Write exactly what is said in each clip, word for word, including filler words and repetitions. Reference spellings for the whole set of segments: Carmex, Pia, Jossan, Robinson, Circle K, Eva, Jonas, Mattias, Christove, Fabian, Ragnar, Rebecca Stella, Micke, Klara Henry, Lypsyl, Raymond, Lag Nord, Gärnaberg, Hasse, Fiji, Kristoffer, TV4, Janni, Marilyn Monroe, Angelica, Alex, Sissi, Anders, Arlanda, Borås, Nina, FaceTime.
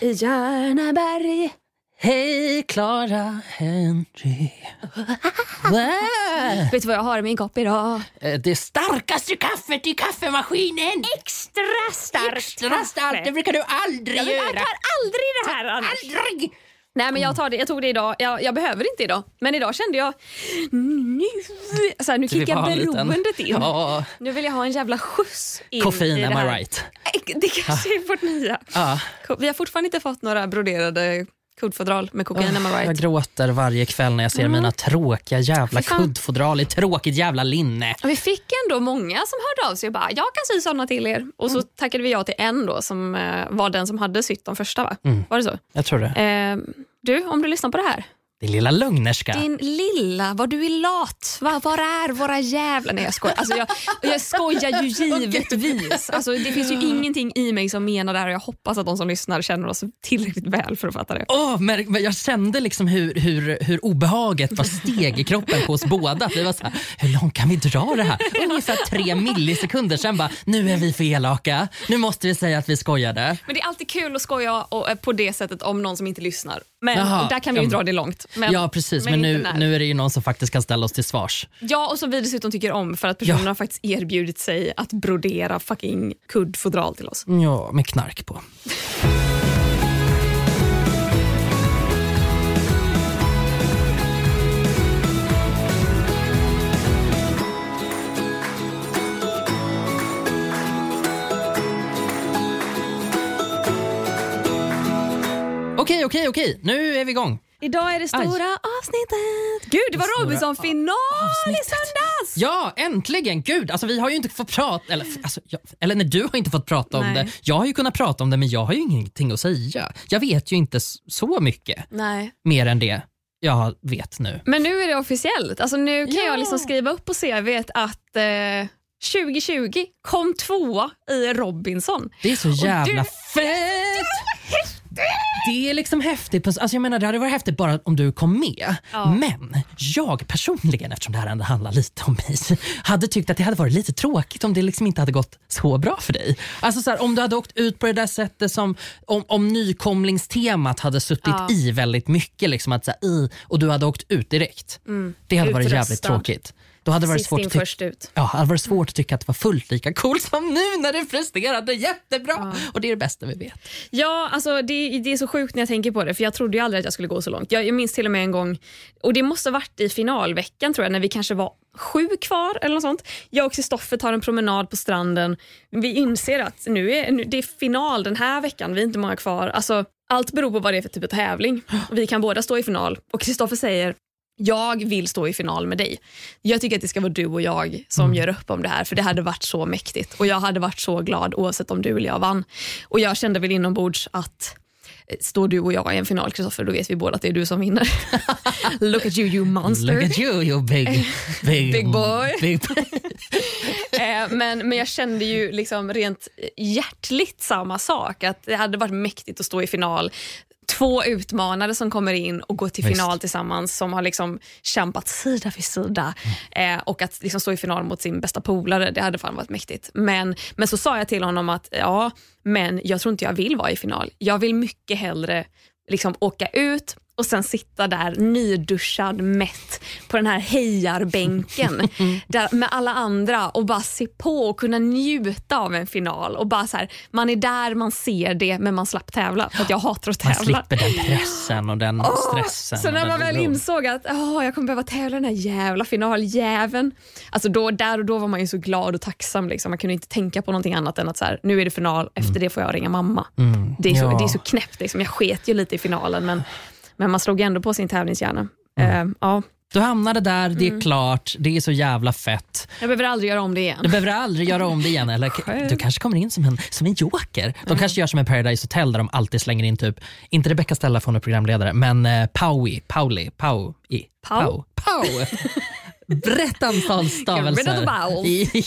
bor i Gärnaberg. Hej Klara Henry. Wow. Vet du vad jag har i min kopp idag? Det starkaste kaffet i kaffemaskinen. Extra starkt. Extra starkt, det brukar du aldrig jag, göra. Jag tar aldrig det här, Anders. Aldrig. Nej, men jag, tar det, jag tog det idag. Jag, jag behöver inte idag. Men idag kände jag... Nu, så här, nu kickar beroendet in. Ja. Nu vill jag ha en jävla skjuts in. Koffein, am I right? Det kanske ah. är vårt nya. Ah. Vi har fortfarande inte fått några broderade... kuddfodral med kokain, am I right? Jag gråter varje kväll när jag ser mm. mina tråkiga jävla kuddfodral i tråkigt jävla linne. Vi fick ändå många som hörde av sig och bara, jag kan sy sådana till er. Och så mm. tackade vi ja till en då som eh, var den som hade sytt de första, va? Mm. Var det så? Jag tror det. Eh, du, om du lyssnar på det här. Din lilla lögnerska. Din lilla, vad du är lat. Va, var är våra jävla... Nej, jag skojar. Alltså, jag, jag skojar ju givetvis. Alltså, det finns ju ingenting i mig som menar det här. Och jag hoppas att de som lyssnar känner oss tillräckligt väl för att fatta det. Åh, oh, men jag kände liksom hur, hur, hur obehaget var steg i kroppen på oss båda. Vi var så här, hur långt kan vi dra det här? Ungefär tre millisekunder sen bara, nu är vi för elaka. Nu måste vi säga att vi skojade. Men det är alltid kul att skoja och, på det sättet om någon som inte lyssnar. Men aha, där kan vi ju dra det långt. Men, ja, precis. Men, men nu, nu är det ju någon som faktiskt kan ställa oss till svars. Ja, och som vi dessutom tycker om för att personerna ja. har faktiskt erbjudit sig att brodera fucking kuddfodral till oss. Ja, med knark på. Okej, okej, okej. Nu är vi igång. Idag är det stora Aj. avsnittet. Gud, det var Robinson-final i söndags. Ja, äntligen. Gud, alltså vi har ju inte fått prata. Eller, alltså, jag, eller när du har inte fått prata Nej. om det. Jag har ju kunnat prata om det, men jag har ju ingenting att säga. Jag vet ju inte så mycket. Nej. Mer än det jag vet nu. Men nu är det officiellt. Alltså nu kan ja. jag liksom skriva upp på C V:t att... Eh... tjugo tjugo kom två i Robinson. Det är så jävla du... fett. Det är liksom häftigt. Alltså jag menar, det hade varit häftigt bara om du kom med. Ja. Men jag personligen, eftersom det här ändå handlar lite om mig, hade tyckt att det hade varit lite tråkigt om det liksom inte hade gått så bra för dig. Alltså så här, om du hade åkt ut på det där sättet som om, om nykomlingstemat hade suttit ja. i väldigt mycket liksom, att så här, i, och du hade åkt ut direkt. Mm. Det hade Utrösta. varit jävligt tråkigt. Då hade det varit svårt att tycka, ja, hade varit svårt att tycka att det var fullt lika cool som nu när det frustrerade jättebra. Ja. Och det är det bästa vi vet. Ja, alltså det, det är så sjukt när jag tänker på det. För jag trodde ju aldrig att jag skulle gå så långt. Jag, jag minns till och med en gång, och det måste ha varit i finalveckan tror jag, när vi kanske var sju kvar eller något sånt. Jag och Kristoffer tar en promenad på stranden. Vi inser att nu är, nu, det är final den här veckan, vi är inte många kvar. Alltså allt beror på vad det är för typ av tävling. Vi kan båda stå i final. Och Kristoffer säger... Jag vill stå i final med dig. Jag tycker att det ska vara du och jag som mm. gör upp om det här. För det hade varit så mäktigt. Och jag hade varit så glad oavsett om du eller jag vann. Och jag kände väl inombords att står du och jag i en final, Kristoffer, då vet vi båda att det är du som vinner. Look at you, you monster. Look at you, you big, big, big boy. Big boy. men, men jag kände ju liksom rent hjärtligt samma sak. Att det hade varit mäktigt att stå i final. Två utmanare som kommer in och går till final Visst. tillsammans, som har liksom kämpat sida vid sida mm. eh, och att liksom stå i final mot sin bästa polare, det hade fan varit mäktigt. Men, men så sa jag till honom att ja, men jag tror inte jag vill vara i final. Jag vill mycket hellre liksom åka ut och sen sitta där nyduschad, mätt på den här hejarbänken där med alla andra och bara se på och kunna njuta av en final. Och bara så här, man är där, man ser det, men man slapp tävla. För att jag hatar att tävla. Man slipper den pressen och den oh, stressen. Så när man väl insåg att oh, jag kommer behöva tävla den här jävla finaljäveln. Alltså då, där och då var man ju så glad och tacksam. Liksom. Man kunde inte tänka på någonting annat än att så här, nu är det final, efter mm. det får jag ringa mamma. Mm. Det, är så, ja. det är så knäppt. Liksom. Jag sket ju lite i finalen, men Men man slog ändå på sin tävlingshjärna. Mm. Uh, ja. Du hamnade där, det är mm. klart, det är så jävla fett. Jag behöver aldrig göra om det igen. Du behöver aldrig göra om det igen. Eller, du kanske kommer in som en, som en joker. De mm. kanske gör som en Paradise Hotel där de alltid slänger in typ, inte Rebecca Stella från en programledare, men uh, Paui, Pauli, Pau, i, Pau. Pau. Rätt antal stavelser.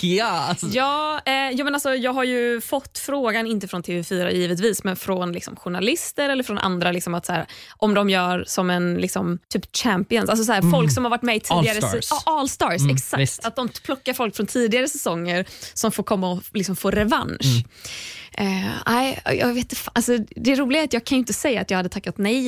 ja, alltså. ja, eh, ja, men alltså, jag har ju fått frågan, inte från T V fyra givetvis, men från liksom, journalister eller från andra liksom, att, så här, om de gör som en liksom, typ champions, alltså, så här, mm. folk som har varit med i tidigare All Stars, ah, All Stars mm, exakt, visst. Att de plockar folk från tidigare säsonger som får komma och liksom, få revansch. Mm. Nej, eh, jag vet inte. Alltså, det roliga är att jag kan ju inte säga att jag hade tackat nej,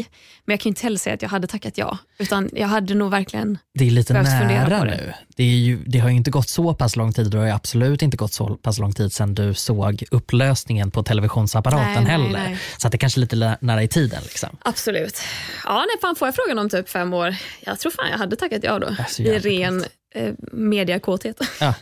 men jag kan ju inte heller säga att jag hade tackat ja, utan jag hade nog verkligen. Det är lite nära nu. Det, är ju, det har ju inte gått så pass lång tid, och det har ju absolut inte gått så pass lång tid sedan du såg upplösningen på televisionsapparaten nej, heller. Nej, nej. Så att det kanske är lite nära i tiden liksom. Absolut. Ja, när fan får jag frågan om typ fem år? Jag tror fan jag hade tackat ja då. Alltså, I ren eh, mediakåthet. Ja.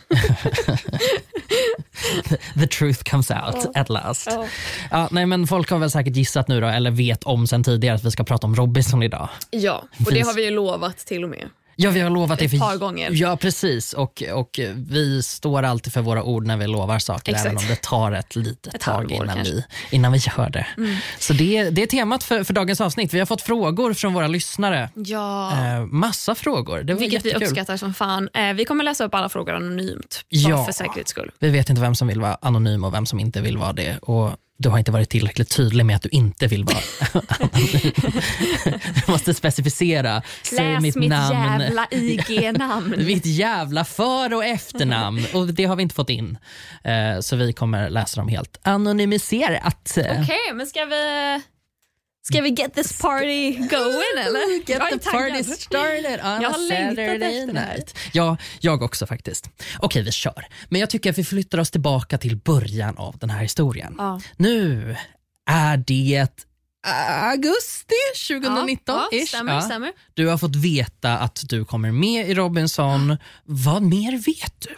The truth comes out oh. at last. Oh. Ja, nej, men folk har väl säkert gissat nu då, eller vet om sen tidigare, att vi ska prata om Robinson idag. Ja, och det har vi ju lovat till och med. Ja, vi har lovat det för ett par gånger. Ja, precis. Och, och vi står alltid för våra ord när vi lovar saker. Exakt. Även om det tar ett litet ett tag innan vi, innan vi gör det. Mm. Så det, det är temat för, för dagens avsnitt. Vi har fått frågor från våra lyssnare. Ja. Eh, massa frågor. Det var Vilket jättekul. Vi uppskattar som fan. Eh, vi kommer läsa upp alla frågor anonymt. Ja. För säkerhets skull. Vi vet inte vem som vill vara anonym och vem som inte vill vara det. Och du har inte varit tillräckligt tydlig med att du inte vill vara anonym. Du måste specificera. Läs mitt, mitt namn. Jävla I G-namn. Mitt jävla för- och efternamn. Och det har vi inte fått in. Så vi kommer läsa dem helt anonymiserat. Okej, okay, men ska vi... Ska vi get this party going eller? Get the party started on a Saturday night. Ja, jag också faktiskt. Okej, vi kör. Men jag tycker att vi flyttar oss tillbaka till början av den här historien. Ja. Nu är det augusti tjugonitton. Ja, ja, stämmer, ja. stämmer. Du har fått veta att du kommer med i Robinson. Ja. Vad mer vet du?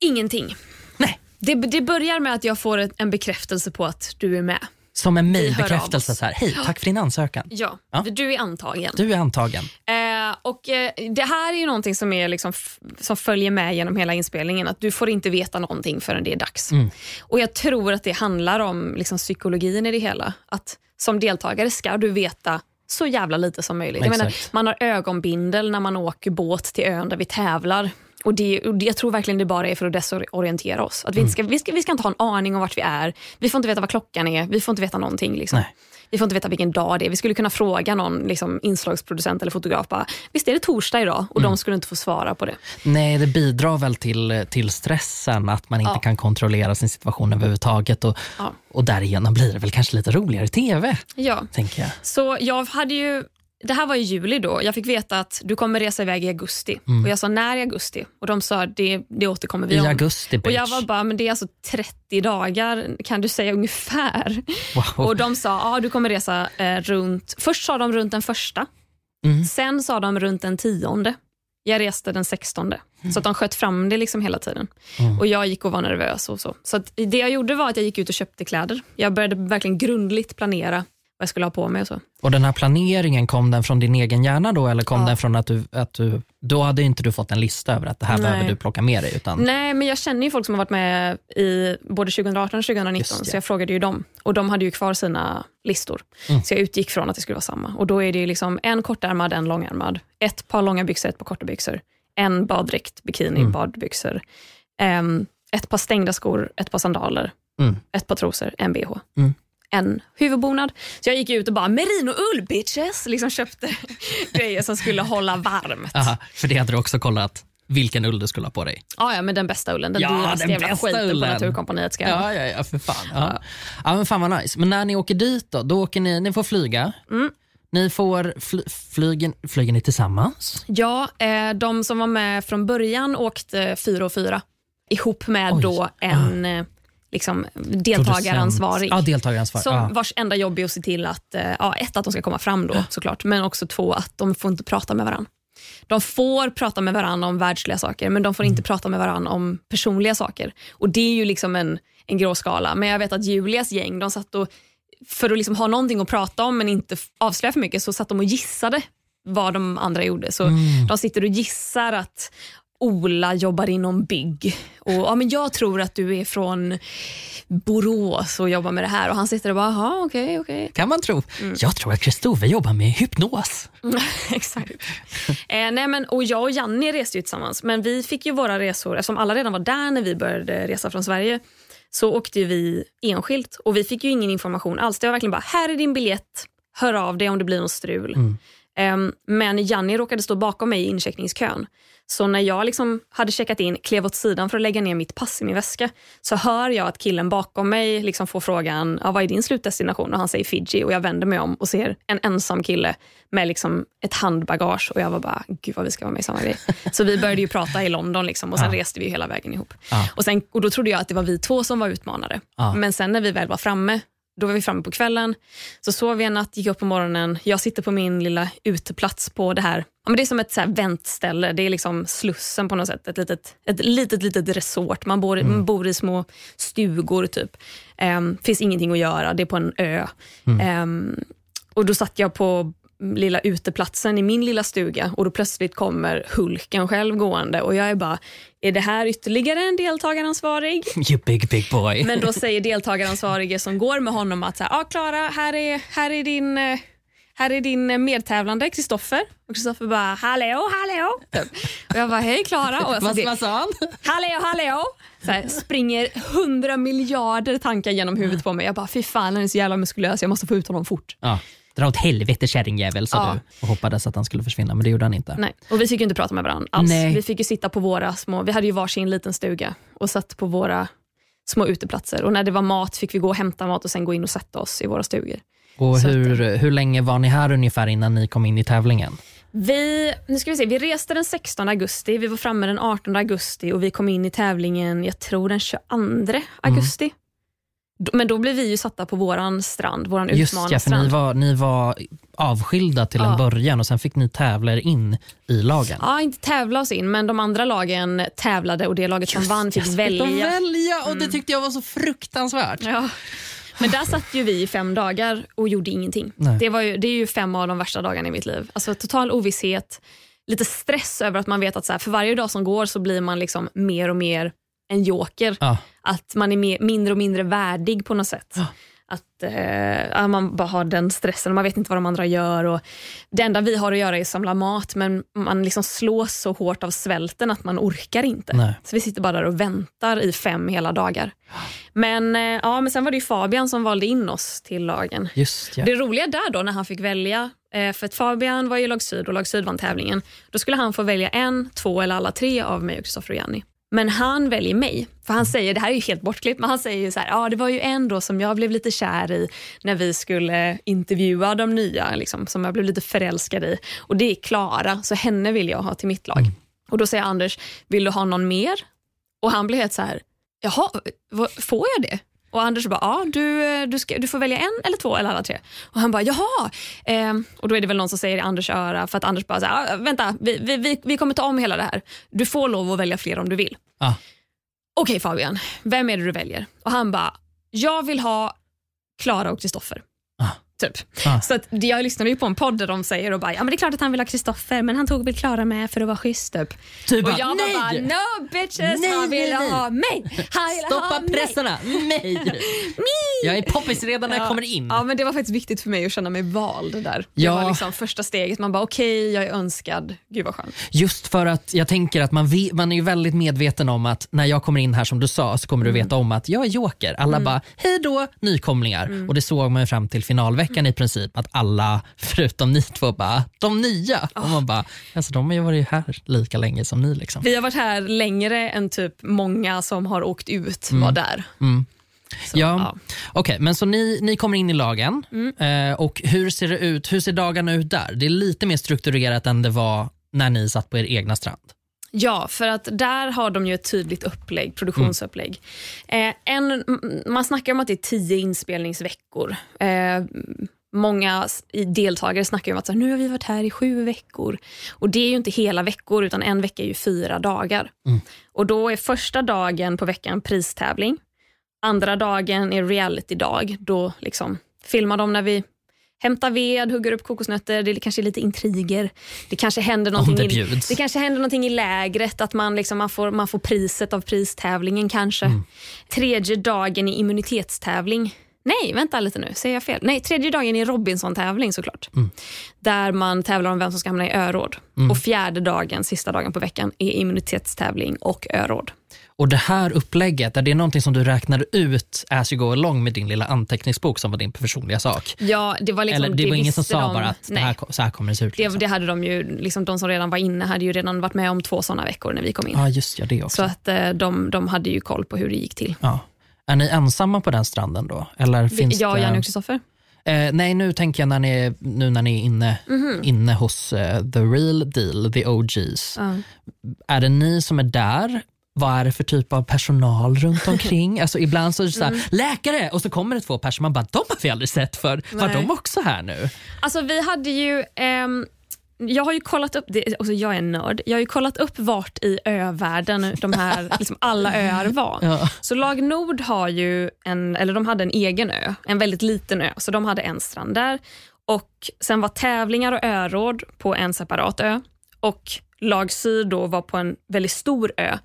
Ingenting. Nej. Det, det börjar med att jag får en bekräftelse på att du är med. Som en mejlbekräftelse så här. Hej, tack för din ansökan. Ja, ja. Du är antagen. Du är antagen. Eh, och eh, det här är ju någonting som är liksom f- som följer med genom hela inspelningen, att du får inte veta någonting förrän det är dags. Mm. Och jag tror att det handlar om liksom psykologin i det hela, att som deltagare ska du veta så jävla lite som möjligt. Jag menar, man har ögonbindel när man åker båt till ön där vi tävlar. Och, det, och det, jag tror verkligen det bara är för att desorientera oss. Att vi, inte ska, vi, ska, vi ska inte ha en aning om vart vi är. Vi får inte veta vad klockan är. Vi får inte veta någonting. Liksom. Vi får inte veta vilken dag det är. Vi skulle kunna fråga någon liksom, inslagsproducent eller fotograf. Bara, visst är det torsdag idag? Och mm. de skulle inte få svara på det. Nej, det bidrar väl till, till stressen. Att man inte ja. kan kontrollera sin situation överhuvudtaget. Och, ja. och därigenom blir det väl kanske lite roligare tv. Ja, tänker jag. Så jag hade ju... Det här var i juli då. Jag fick veta att du kommer resa iväg i augusti. Mm. Och jag sa, när i augusti? Och de sa, det, det återkommer vi I om. I augusti, bitch. Och jag var bara, men det är alltså trettio dagar, kan du säga ungefär? Wow. Och de sa, ja, du kommer resa eh, runt... Först sa de runt den första. Mm. Sen sa de runt den tionde. Jag reste den sextonde. Mm. Så att de sköt fram det liksom hela tiden. Mm. Och jag gick och var nervös och så. Så att det jag gjorde var att jag gick ut och köpte kläder. Jag började verkligen grundligt planera vad jag skulle ha på mig och så. Och den här planeringen, kom den från din egen hjärna då? Eller kom ja. den från att du, att du... Då hade inte du fått en lista över att det här Nej. behöver du plocka med dig. Utan... Nej, men jag känner ju folk som har varit med i både tjugoarton och tjugonitton. Just, ja. Så jag frågade ju dem. Och de hade ju kvar sina listor. Mm. Så jag utgick från att det skulle vara samma. Och då är det ju liksom en kortärmad, en långärmad. Ett par långa byxor, ett par korta byxor. En baddräkt, bikini, mm. badbyxor. Um, ett par stängda skor, ett par sandaler. Mm. Ett par trosor, en B H. Mm. En huvudbonad. Så jag gick ut och bara merino-ull, bitches. Liksom köpte grejer som skulle hålla varmt. Aha, för det hade du också kollat vilken ull du skulle ha på dig. Ah, ja, men den bästa ullen. Den ja, dyraste den jävla bästa skiten ullen. På Naturkompaniet ska jag ha. Ja, ja, ja, för fan. Ja. Ja. ja, men fan vad nice. Men när ni åker dit då, då åker ni, ni får flyga. Mm. Ni får fly- flygen, flyger ni tillsammans? Ja, eh, de som var med från början åkte fyra och fyra. Ihop med Oj. då en... Ja. Liksom deltagaransvarig. Ja, deltagaransvarig. Så ja. vars enda jobb är att se till att ja, ett, att de ska komma fram då ja. såklart, men också två, att de får inte prata med varandra. De får prata med varandra om världsliga saker, men de får mm. inte prata med varandra om personliga saker. Och det är ju liksom en, en grå skala. Men jag vet att Julias gäng, de satt och, för att liksom ha någonting att prata om men inte avslöja för mycket, så satt de och gissade vad de andra gjorde. Så mm. de sitter och gissar att Ola jobbar inom bygg. Och ja, men jag tror att du är från Borås och jobbar med det här. Och han sitter och bara, aha, okej, okay, okej. Okay. Kan man tro. Mm. Jag tror att Christove jobbar med hypnos. Exakt. eh, nej, men, och jag och Janni reste ju tillsammans. Men vi fick ju våra resor, eftersom alla redan var där när vi började resa från Sverige, så åkte ju vi enskilt. Och vi fick ju ingen information alls. Det var verkligen bara, här är din biljett. Hör av dig om det blir något strul. Mm. Um, men Janni råkade stå bakom mig i incheckningskön. Så när jag liksom hade checkat in, klev åt sidan för att lägga ner mitt pass i min väska, så hör jag att killen bakom mig liksom får frågan, ah, vad är din slutdestination? Och han säger Fiji, och jag vänder mig om och ser en ensam kille med liksom ett handbagage, och jag var bara, gud vad vi ska vara med i samma grej. Så vi började ju prata i London liksom, och sen ja. reste vi hela vägen ihop. Ja. Och, sen, och då trodde jag att det var vi två som var utmanare. Ja. Men sen när vi väl var framme, då var vi framme på kvällen, så sov vi en natt, gick upp på morgonen. Jag sitter på min lilla uteplats på det här. Ja, men det är som ett så här väntställe. Det är liksom Slussen på något sätt. Ett litet, ett litet, litet resort. Man bor, mm. man bor i små stugor typ. Um, finns ingenting att göra. Det är på en ö. Mm. Um, och då satt jag på lilla uteplatsen i min lilla stuga, och då plötsligt kommer Hulken själv gående, och jag är bara, är det här ytterligare en deltagaransvarig? You big big boy. Men då säger deltagaransvarige som går med honom att ja, ah, Klara, här är, här är din här är din medtävlande Kristoffer. Och Kristoffer bara, hallå, hallå typ. Och jag bara, hej Klara. Och vad, vad sa han? Hallå, hallå. Så här, springer hundra miljarder tankar genom huvudet på mig. Jag bara, fy fan, han är så jävla muskulös, jag måste få ut honom fort. Ja. Dra åt helvete kärringjävel, sa ja. du. Och hoppades att han skulle försvinna, men det gjorde han inte. Nej. Och vi fick ju inte prata med varandra alls. Nej. Vi fick ju sitta på våra små, vi hade ju varsin liten stuga och satt på våra små uteplatser. Och när det var mat fick vi gå och hämta mat och sen gå in och sätta oss i våra stugor. Och hur, att, hur länge var ni här ungefär innan ni kom in i tävlingen? Vi, nu ska vi se, vi reste den sextonde augusti, vi var framme den artonde augusti och vi kom in i tävlingen, jag tror den tjugoandra augusti. Mm. Men då blev vi ju satta på våran strand, våran utmanarstrand. Just ja, för ni var, ni var avskilda till ja. en början, och sen fick ni tävla er in i lagen. Ja, inte tävla oss in, men de andra lagen tävlade, och det laget just, som vann fick välja. De välja, och det tyckte jag var så fruktansvärt. Ja. Men där satt ju vi i fem dagar och gjorde ingenting. Det, var ju, det är ju fem av de värsta dagarna i mitt liv. Alltså total ovisshet, lite stress över att man vet att så här, för varje dag som går så blir man liksom mer och mer en joker, ja. att man är mer, mindre och mindre värdig på något sätt, ja. att eh, man bara har den stressen, man vet inte vad de andra gör, och det enda vi har att göra är att samla mat, men man liksom slås så hårt av svälten att man orkar inte. Nej. Så vi sitter bara där och väntar i fem hela dagar. Men, eh, ja, men sen var det ju Fabian som valde in oss till lagen. Just, ja. Det roliga där då när han fick välja, eh, för att Fabian var ju Lag Syd och Lag Syd vann tävlingen, då skulle han få välja en, två eller alla tre av mig och Kristoffer och Janni. Men han väljer mig, för han säger, det här är ju helt bortklippt, men han säger ju så här, ja, det var ju en då som jag blev lite kär i när vi skulle intervjua de nya, liksom, som jag blev lite förälskad i. Och det är Klara, så henne vill jag ha till mitt lag. Mm. Och då säger Anders, vill du ha någon mer? Och han blir helt så här, jaha, vad, får jag det? Och Anders bara, ja, du, du, ska, du får välja en eller två eller alla tre. Och han bara, jaha. Eh, och då är det väl någon som säger i Anders öra, för att Anders bara, så här, vänta, vi, vi, vi kommer ta om hela det här. Du får lov att välja fler om du vill. Ah. Okej, Fabian, vem är det du väljer? Och han bara, jag vill ha Klara och Kristoffer. Ah. Typ. Ah. Så att, jag lyssnade ju på en podd där de säger och bara, ja men det är klart att han vill ha Kristoffer, men han tog väl Klara med för att vara schysst typ. typ och jag nej. bara, no bitches, nej, han vill nej. ha mig. Han vill Stoppa ha pressarna, mig. Jag är poppis redan när ja. jag kommer in. Ja, men det var faktiskt viktigt för mig att känna mig vald där. Ja. Det var liksom första steget, man bara okej, okay, jag är önskad, gud vad skönt. Just för att jag tänker att man, vi, man är ju väldigt medveten om att när jag kommer in här som du sa, så kommer du veta om att jag är joker. Alla mm. bara, hej då nykomlingar. Mm. Och det såg man ju fram till finalveckan i princip, att alla förutom ni två bara, de nya. Oh. Och man bara, alltså de har ju varit här lika länge som ni liksom. Vi har varit här längre än typ många som har åkt ut mm. var där. Mm. Så, ja, ja. okej, okay, men så ni, ni kommer in i lagen mm. eh, och hur ser det ut, hur ser dagarna ut där? Det är lite mer strukturerat än det var när ni satt på er egna strand. Ja, för att där har de ju ett tydligt upplägg, produktionsupplägg. Mm. Eh, en, man snackar om att det är tio inspelningsveckor. Eh, många deltagare snackar om att så här, nu har vi varit här i sju veckor. Och det är ju inte hela veckor, utan en vecka är ju fyra dagar. Mm. Och då är första dagen på veckan pristävling. Andra dagen är reality-dag. Då liksom filmar de när vi hämtar ved, hugger upp kokosnötter, det kanske är lite intriger. Det kanske händer någonting det i, det kanske händer någonting i lägret, att man liksom man får man får priset av pristävlingen kanske. Mm. Tredje dagen i immunitetstävling. Nej, vänta lite nu, säger jag fel. Nej, tredje dagen i Robinson tävling såklart. Mm. Där man tävlar om vem som ska hamna i öråd. Mm. Och fjärde dagen, sista dagen på veckan, är immunitetstävling och öråd. Och det här upplägget, är det någonting som du räknade ut as you go along med din lilla anteckningsbok som var din personliga sak? Ja, det var liksom... Eller, det, det var ingen som sa de, bara att det här, så här kommer det se ut. Liksom. Det, det hade de ju, liksom de som redan var inne hade ju redan varit med om två sådana veckor när vi kom in. Ja, ah, just ja, det också. Så att de, de hade ju koll på hur det gick till. Ja. Är ni ensamma på den stranden då? Eller finns vi, jag, det... Janni och Kristoffer? Eh, nej, nu tänker jag när ni är, nu när ni är inne, mm-hmm. inne hos uh, The Real Deal, The O Gs. Mm. Är det ni som är där? Vad är det för typ av personal runt omkring? Alltså ibland så är det så här, mm. läkare! Och så kommer det två personer, man bara, de har vi aldrig sett för. Nej. Var de också här nu? Alltså vi hade ju... Ehm... Jag har ju kollat upp, det, alltså jag är en nörd, jag har ju kollat upp vart i övärlden de här, liksom alla öar var. Ja. Så Lag Nord har ju en, eller de hade en egen ö, en väldigt liten ö, så de hade en strand där. Och sen var tävlingar och öråd på en separat ö. Och Lag Syd då var på en väldigt stor ö,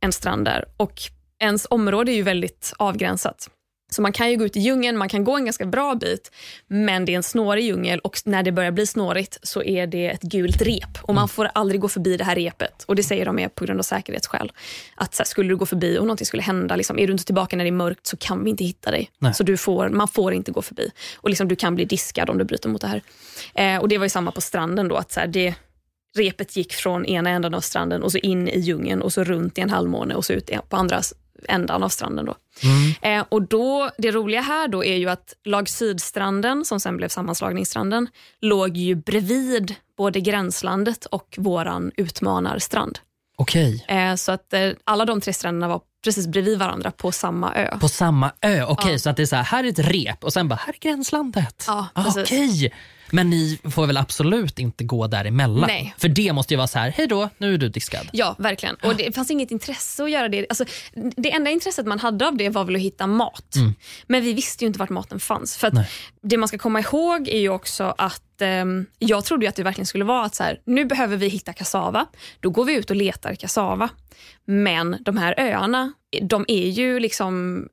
en strand där. Och ens område är ju väldigt avgränsat. Så man kan ju gå ut i djungeln, man kan gå en ganska bra bit, men det är en snårig djungel och när det börjar bli snårigt så är det ett gult rep och man får aldrig gå förbi det här repet. Och det säger de är på grund av säkerhetsskäl. Att så här, skulle du gå förbi och någonting skulle hända, liksom, är du inte tillbaka när det är mörkt så kan vi inte hitta dig. Nej. Så du får, man får inte gå förbi. Och liksom, du kan bli diskad om du bryter mot det här. Eh, och det var ju samma på stranden då, att så här, det... Repet gick från ena änden av stranden och så in i djungeln och så runt i en halvmåne och så ut på andra ändan av stranden då. Mm. Eh, och då, det roliga här då är ju att Lag Sydstranden, som sen blev sammanslagningsstranden, låg ju bredvid både gränslandet och våran utmanarstrand. Okej. Eh, så att eh, alla de tre stränderna var precis bredvid varandra på samma ö. På samma ö, okej. Okay, ja. Så att det är så här, här är ett rep och sen bara, här är gränslandet. Ja, ah, okej. Okay. Men ni får väl absolut inte gå däremellan? Nej. För det måste ju vara så här, hej då, nu är du diskad. Ja, verkligen. Och det fanns inget intresse att göra det. Alltså, det enda intresset man hade av det var väl att hitta mat. Mm. Men vi visste ju inte vart maten fanns. För att det man ska komma ihåg är ju också att eh, jag trodde ju att det verkligen skulle vara att så här, nu behöver vi hitta kassava. Då går vi ut och letar kassava. Men de här öarna, de är ju liksom...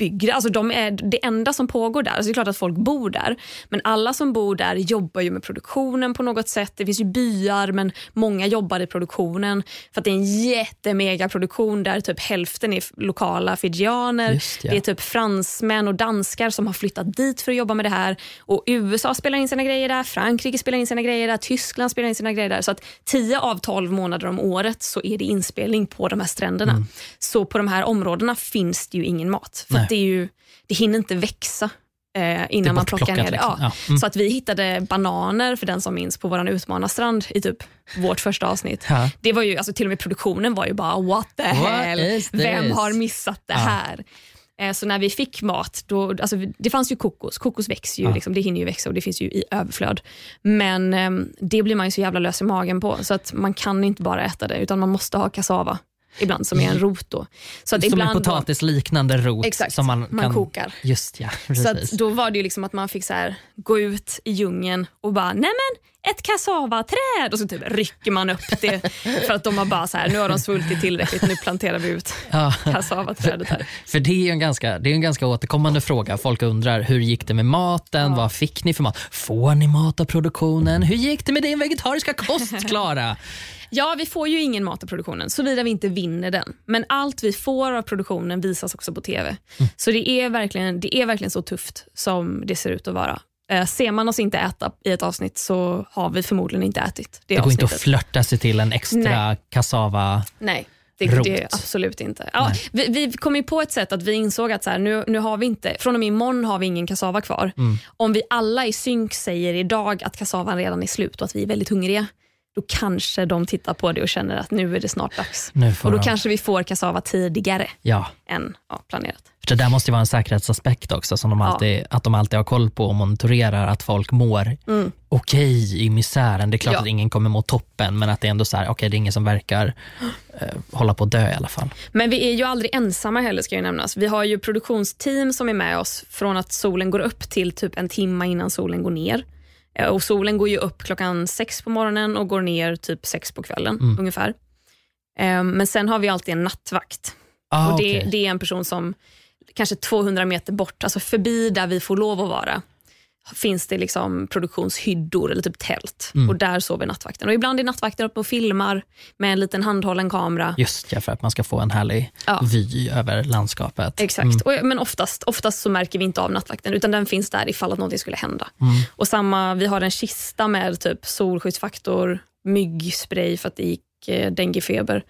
Bygger. Alltså de är det enda som pågår där. Alltså det är klart att folk bor där, men alla som bor där jobbar ju med produktionen på något sätt. Det finns ju byar, men många jobbar i produktionen för att det är en jättemega produktion där typ hälften är lokala fijianer. Just, ja. Det är typ fransmän och danskar som har flyttat dit för att jobba med det här. Och U S A spelar in sina grejer där, Frankrike spelar in sina grejer där, Tyskland spelar in sina grejer där. Så att tio av tolv månader om året så är det inspelning på de här stränderna. Mm. Så på de här områdena finns det ju ingen mat. För det, är ju, det hinner inte växa eh, innan man plockar ner det. Liksom. Ja. Mm. Så att vi hittade bananer, för den som minns, på våran utmanarstrand i typ vårt första avsnitt. Ja. Det var ju, alltså, till och med produktionen var ju bara, what the what hell? Vem har missat det ja. här? Eh, så när vi fick mat, då, alltså, det fanns ju kokos. Kokos växer ju, ja. liksom, det hinner ju växa och det finns ju i överflöd. Men eh, det blir man ju så jävla lös i magen på. Så att man kan inte bara äta det, utan man måste ha kassava. Ibland som är en rot då. Så att som ibland en potatisliknande rot. Exakt, som man, man kan... kokar. Just ja, precis. Så att då var det ju liksom att man fick så här, gå ut i djungeln och bara, nej men ett kassava-träd! Och så typ rycker man upp det för att de har bara så här, nu har de svultit tillräckligt, nu planterar vi ut ja. kassava-trädet här. För det är ju en ganska, det är en ganska återkommande fråga. Folk undrar, hur gick det med maten? Ja. Vad fick ni för mat? Får ni mat av produktionen? Hur gick det med din vegetariska kost, Klara? Ja, vi får ju ingen mat av produktionen, såvida vi inte vinner den. Men allt vi får av produktionen visas också på tv. Mm. Så det är, verkligen, det är verkligen så tufft som det ser ut att vara. Eh, ser man oss inte äta i ett avsnitt så har vi förmodligen inte ätit det. Det går avsnittet. Inte att flörta sig till en extra kassava. Nej, det, det är absolut inte. Ja, vi, vi kom ju på ett sätt att vi insåg att så här, nu, nu har vi inte, från och med imorgon har vi ingen kassava kvar. Mm. Om vi alla i synk säger idag att kassavan redan är slut och att vi är väldigt hungriga, då kanske de tittar på det och känner att nu är det snart dags. Och då de. kanske vi får kassava tidigare ja. än ja, planerat. För det där måste ju vara en säkerhetsaspekt också, som de ja. alltid, att de alltid har koll på och monitorerar att folk mår mm. okej okay, i misären. Det är klart ja. att ingen kommer mot toppen, men att det är ändå så här, okej okay, det är ingen som verkar eh, hålla på att dö i alla fall. Men vi är ju aldrig ensamma heller, ska ju nämnas. Vi har ju produktionsteam som är med oss från att solen går upp till typ en timme innan solen går ner. Och solen går ju upp klockan sex på morgonen och går ner typ sex på kvällen mm. ungefär. Um, men sen har vi alltid en nattvakt. Ah, och det, okay. det är en person som kanske tvåhundra meter bort, alltså förbi där vi får lov att vara. finns det liksom produktionshyddor eller typ tält. Mm. Och där sover nattvakten. Och ibland är nattvakten uppe och filmar med en liten handhållen kamera. Just ja, för att man ska få en härlig ja. vy över landskapet. Exakt, mm. och, men oftast, oftast så märker vi inte av nattvakten, utan den finns där ifall att någonting skulle hända. Mm. Och samma, vi har en kista med typ solskyddsfaktor, myggspray för att det gick eh, denguefeber.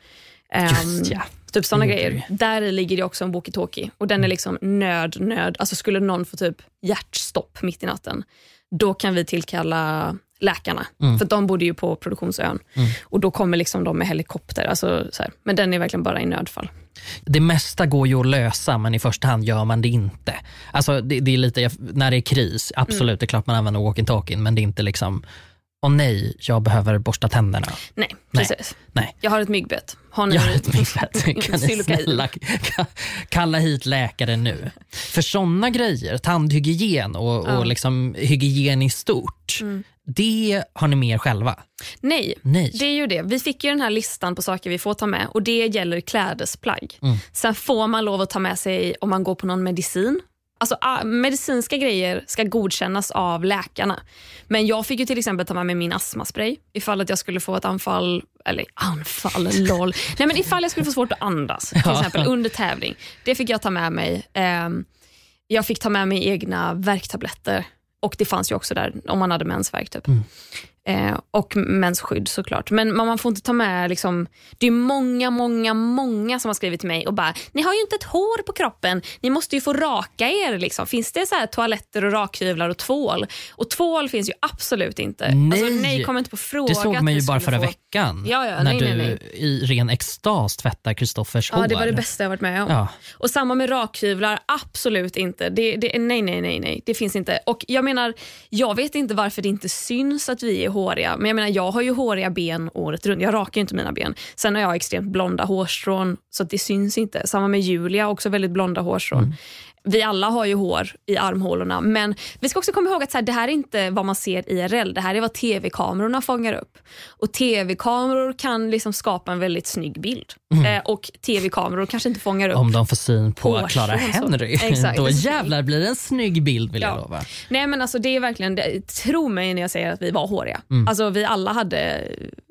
Just um, ja. Typ sådana mm. grejer. Där ligger det också en walkie-talkie. Och den är liksom nöd, nöd. Alltså skulle någon få typ hjärtstopp mitt i natten, då kan vi tillkalla läkarna. Mm. För de bodde ju på produktionsön. Mm. Och då kommer liksom de med helikopter. Alltså, så här. Men den är verkligen bara i nödfall. Det mesta går ju att lösa, men i första hand gör man det inte. Alltså det, det är lite, när det är kris, absolut, mm. det är klart man använder walkie-talkie, men det är inte liksom... Och nej, jag behöver borsta tänderna. Nej, precis. Nej. nej. Jag har ett myggbett. Har ni jag har ett myggbett. Kan ni snälla kalla hit läkare nu? För sådana grejer, tandhygien och, ja. och liksom hygien i stort, mm. det har ni mer själva? Nej, nej, det är ju det. Vi fick ju den här listan på saker vi får ta med, och det gäller klädesplagg. Mm. Sen får man lov att ta med sig om man går på någon medicin. Alltså medicinska grejer ska godkännas av läkarna. Men jag fick ju till exempel ta med min astmaspray ifall att jag skulle få ett anfall, eller anfall, lol. Nej, men ifall jag skulle få svårt att andas, till exempel under tävling. Det fick jag ta med mig. Jag fick ta med mig egna värktabletter. Och det fanns ju också där om man hade mensvärk typ. Mm. Eh, och mensskydd såklart. Men man får inte ta med liksom, det är många, många, många som har skrivit till mig och bara, ni har ju inte ett hår på kroppen, ni måste ju få raka er liksom. Finns det så här toaletter och rakhyvlar och tvål? Och tvål finns ju absolut inte. Nej, alltså, nej, kom inte på fråga. Det såg mig ju bara förra få... veckan ja, ja, när nej, du nej, nej. i ren extas tvättar Kristoffers hår. Ja, det var det bästa jag varit med om. Ja. Och samma med rakhyvlar, absolut inte. Det, det, nej, nej, nej, nej, det finns inte. Och jag menar, jag vet inte varför det inte syns att vi är håriga. Men jag menar, jag har ju håriga ben året runt. Jag rakar ju inte mina ben. Sen har jag extremt blonda hårstrån, så att det syns inte. Samma med Julia, också väldigt blonda hårstrån. Mm. Vi alla har ju hår i armhålorna. Men vi ska också komma ihåg att så här, det här är inte vad man ser I R L. Det här är vad tv-kamerorna fångar upp. Och tv-kameror kan liksom skapa en väldigt snygg bild. Mm. Eh, och tv-kameror kanske inte fångar upp. Om de får syn på Klara Henry. Exakt. Då jävlar blir det en snygg bild, vill ja. jag lova. Nej, men alltså det är verkligen, det, tro mig när jag säger att vi var håriga. Mm. Alltså vi alla hade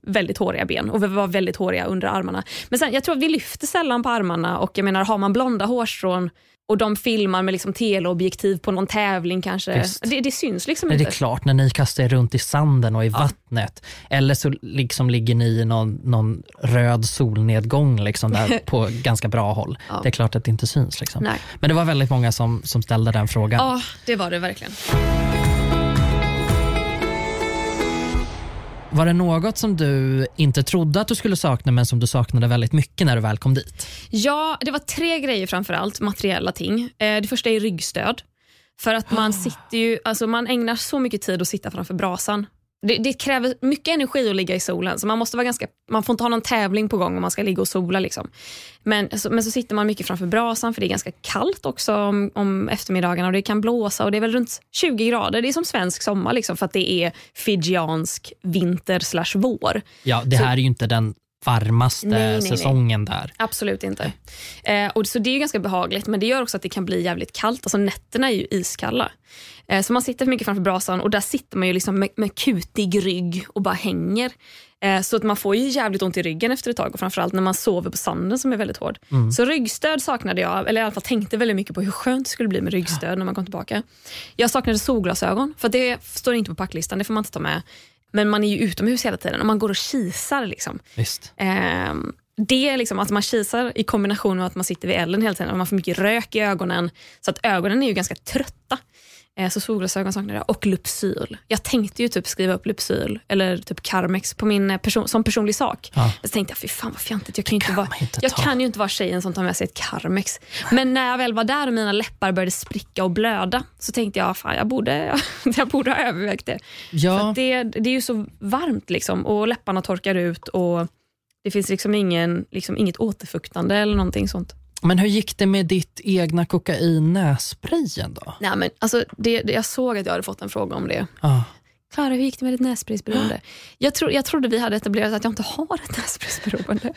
väldigt håriga ben. Och vi var väldigt håriga under armarna. Men sen, jag tror att vi lyfter sällan på armarna. Och jag menar, har man blonda hårstrån och de filmar med liksom teleobjektiv på någon tävling kanske. Det, det syns liksom inte. Det är klart, när ni kastar er runt i sanden och i ja. vattnet. Eller så liksom ligger ni i någon, någon röd solnedgång liksom där på ganska bra håll. Ja. Det är klart att det inte syns liksom. Nej. Men det var väldigt många som, som ställde den frågan. Ja, det var det verkligen. Var det något som du inte trodde att du skulle sakna, men som du saknade väldigt mycket när du väl kom dit? Ja, det var tre grejer framförallt, materiella ting. Det första är ryggstöd. För att man sitter ju, alltså man ägnar så mycket tid att sitta framför brasan. Det, det kräver mycket energi att ligga i solen. Så man måste vara ganska, man får inte ha någon tävling på gång om man ska ligga och sola liksom. Men, så, men så sitter man mycket framför brasan, för det är ganska kallt också om, om eftermiddagarna. Och det kan blåsa, och det är väl runt tjugo grader. Det är som svensk sommar liksom, för att det är fijiansk vinter slash vår. Ja, det här så, är ju inte den varmaste nej, nej, säsongen nej. där. Absolut inte. Eh, och så det är ju ganska behagligt, men det gör också att det kan bli jävligt kallt. Alltså nätterna är ju iskalla. Eh, så man sitter för mycket framför brasan, och där sitter man ju liksom med, med kutig rygg och bara hänger. Eh, så att man får ju jävligt ont i ryggen efter ett tag, och framförallt när man sover på sanden som är väldigt hård. Mm. Så ryggstöd saknade jag, eller i alla fall tänkte väldigt mycket på hur skönt det skulle bli med ryggstöd när man kom tillbaka. Jag saknade solglasögon, för det står inte på packlistan, det får man inte ta med. Men man är ju utomhus hela tiden, och man går och kisar liksom. Visst. Eh, det är liksom att man kisar i kombination med att man sitter vid elden hela tiden, och man får mycket rök i ögonen, så att ögonen är ju ganska trötta. Eh, så solglasögon saknar jag. Och Lypsyl. Jag tänkte ju typ skriva upp Lypsyl eller typ Carmex på min person, som personlig sak. Ja. Så tänkte jag, fy fan vad fjantigt. Jag, kan ju, kan inte vara, inte jag kan ju inte vara tjejen som tar med sig ett Carmex. Men när jag väl var där och mina läppar började spricka och blöda, så tänkte jag, fan jag borde, jag borde ha övervägt det. Ja. För det, det är ju så varmt liksom, och läpparna torkar ut, och det finns liksom, ingen, liksom inget återfuktande eller någonting sånt. Men hur gick det med ditt egna kokain-nässprayen då? Nej men alltså, det, det, jag såg att jag hade fått en fråga om det. Ah. Klara, hur gick det med ditt näsbrisberoende? Jag, tro, jag trodde vi hade etablerat att jag inte har ett näsbrisberoende.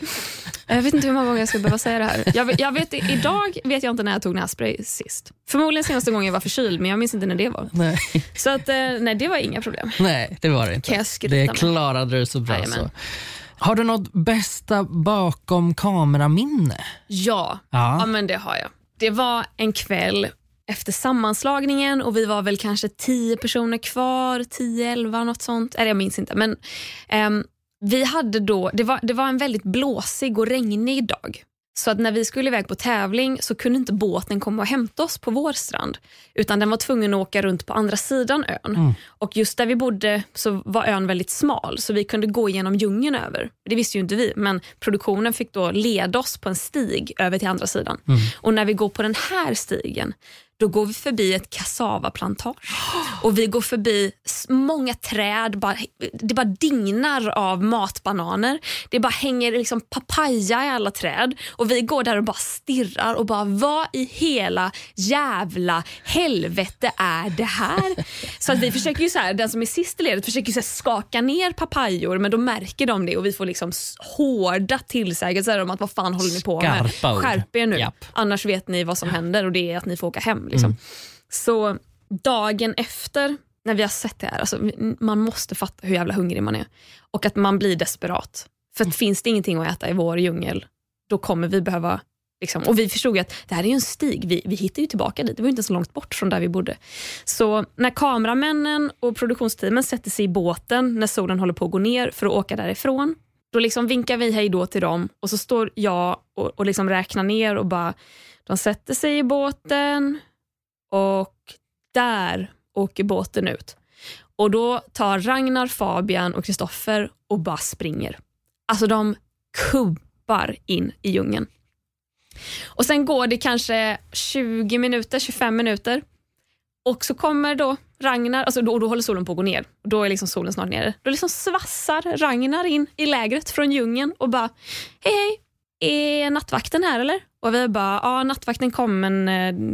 Jag vet inte hur många gånger jag skulle behöva säga det här. Jag, jag vet, idag vet jag inte när jag tog nässpray sist. Förmodligen senaste gången jag var förkyld, men jag minns inte när det var. Nej. Så att, nej, det var inga problem. Nej, det var det inte. Det klarade du så bra. Amen. Så. Har du något bästa bakom kameraminne? Ja, ja. ja men det har jag. Det var en kväll efter sammanslagningen och vi var väl kanske tio personer kvar, tio, elva, något sånt. Eller jag minns inte, men um, vi hade då, det var, det var en väldigt blåsig och regnig dag. Så att när vi skulle iväg på tävling så kunde inte båten komma och hämta oss på vår strand, utan den var tvungen att åka runt på andra sidan ön. Mm. Och just där vi bodde så var ön väldigt smal, så vi kunde gå igenom djungeln över. Det visste ju inte vi, men produktionen fick då leda oss på en stig över till andra sidan. Mm. Och när vi går på den här stigen, då går vi förbi ett kassavaplantage. Och vi går förbi många träd. Bara, det bara dignar av matbananer. Det bara hänger liksom papaya i alla träd. Och vi går där och bara stirrar. Och bara, vad i hela jävla helvete är det här? Så att vi försöker ju så här, den som är sist i ledet försöker ju så här skaka ner papajor. Men då märker de det. Och vi får liksom hårda tillsägelser om att vad fan håller ni på med? Skärp er nu. Japp. Annars vet ni vad som händer. Och det är att ni får åka hem. Liksom. Mm. Så dagen efter när vi har sett det här, alltså, man måste fatta hur jävla hungrig man är och att man blir desperat, för att mm. finns det ingenting att äta i vår djungel, då kommer vi behöva liksom, och vi förstod att det här är ju en stig, vi, vi hittar ju tillbaka dit, det var ju inte så långt bort från där vi bodde. Så när kameramännen och produktionsteamen sätter sig i båten när solen håller på att gå ner för att åka därifrån, då liksom vinkar vi hej då till dem, och så står jag och, och liksom räknar ner och bara, de sätter sig i båten och där åker båten ut. Och då tar Ragnar, Fabian och Kristoffer och bara springer. Alltså de kubbar in i djungeln. Och sen går det kanske tjugo minuter, tjugofem minuter. Och så kommer då Ragnar, alltså då, då håller solen på att gå ner. Då är liksom solen snart nere. Då liksom svassar Ragnar in i lägret från djungeln och bara, hej hej, är nattvakten här eller? Och vi bara, ja, nattvakten kom, men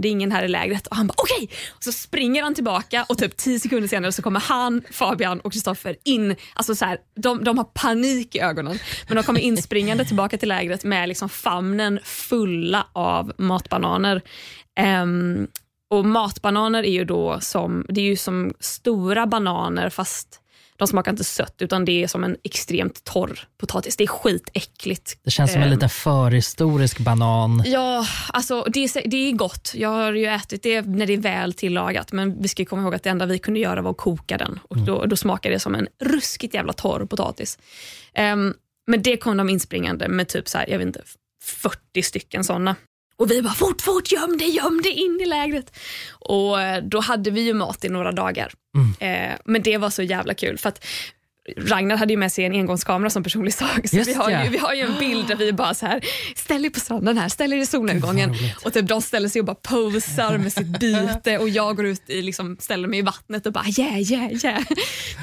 det är ingen här i lägret. Och han bara, okej! Okay! Och så springer han tillbaka och typ tio sekunder senare så kommer han, Fabian och Kristoffer in. Alltså så här, de, de har panik i ögonen. Men de kommer inspringande tillbaka till lägret med liksom famnen fulla av matbananer. Um, och matbananer är ju då som, det är ju som stora bananer, fast de smakar inte sött, utan det är som en extremt torr potatis. Det är skitäckligt. Det känns som en liten förhistorisk banan. Ja, alltså det är, det är gott. Jag har ju ätit det när det är väl tillagat. Men vi ska komma ihåg att det enda vi kunde göra var att koka den. Och då, då smakar det som en ruskigt jävla torr potatis. Um, men det kom de inspringande med typ så här, jag vet inte, fyrtio stycken sådana. Och vi bara, fort, fort, göm det, göm det in i lägret. Och då hade vi ju mat i några dagar. Mm. Eh, men det var så jävla kul, för att Ragnar hade ju med sig en engångskamera som personlig sak. Så vi har, ja. ju, vi har ju en bild där vi bara så här, ställ er på stranden här, ställ er i solnedgången. Och typ de ställer sig och bara posar med sitt byte. Och jag går ut i, liksom, ställer mig i vattnet och bara yeah, yeah, yeah.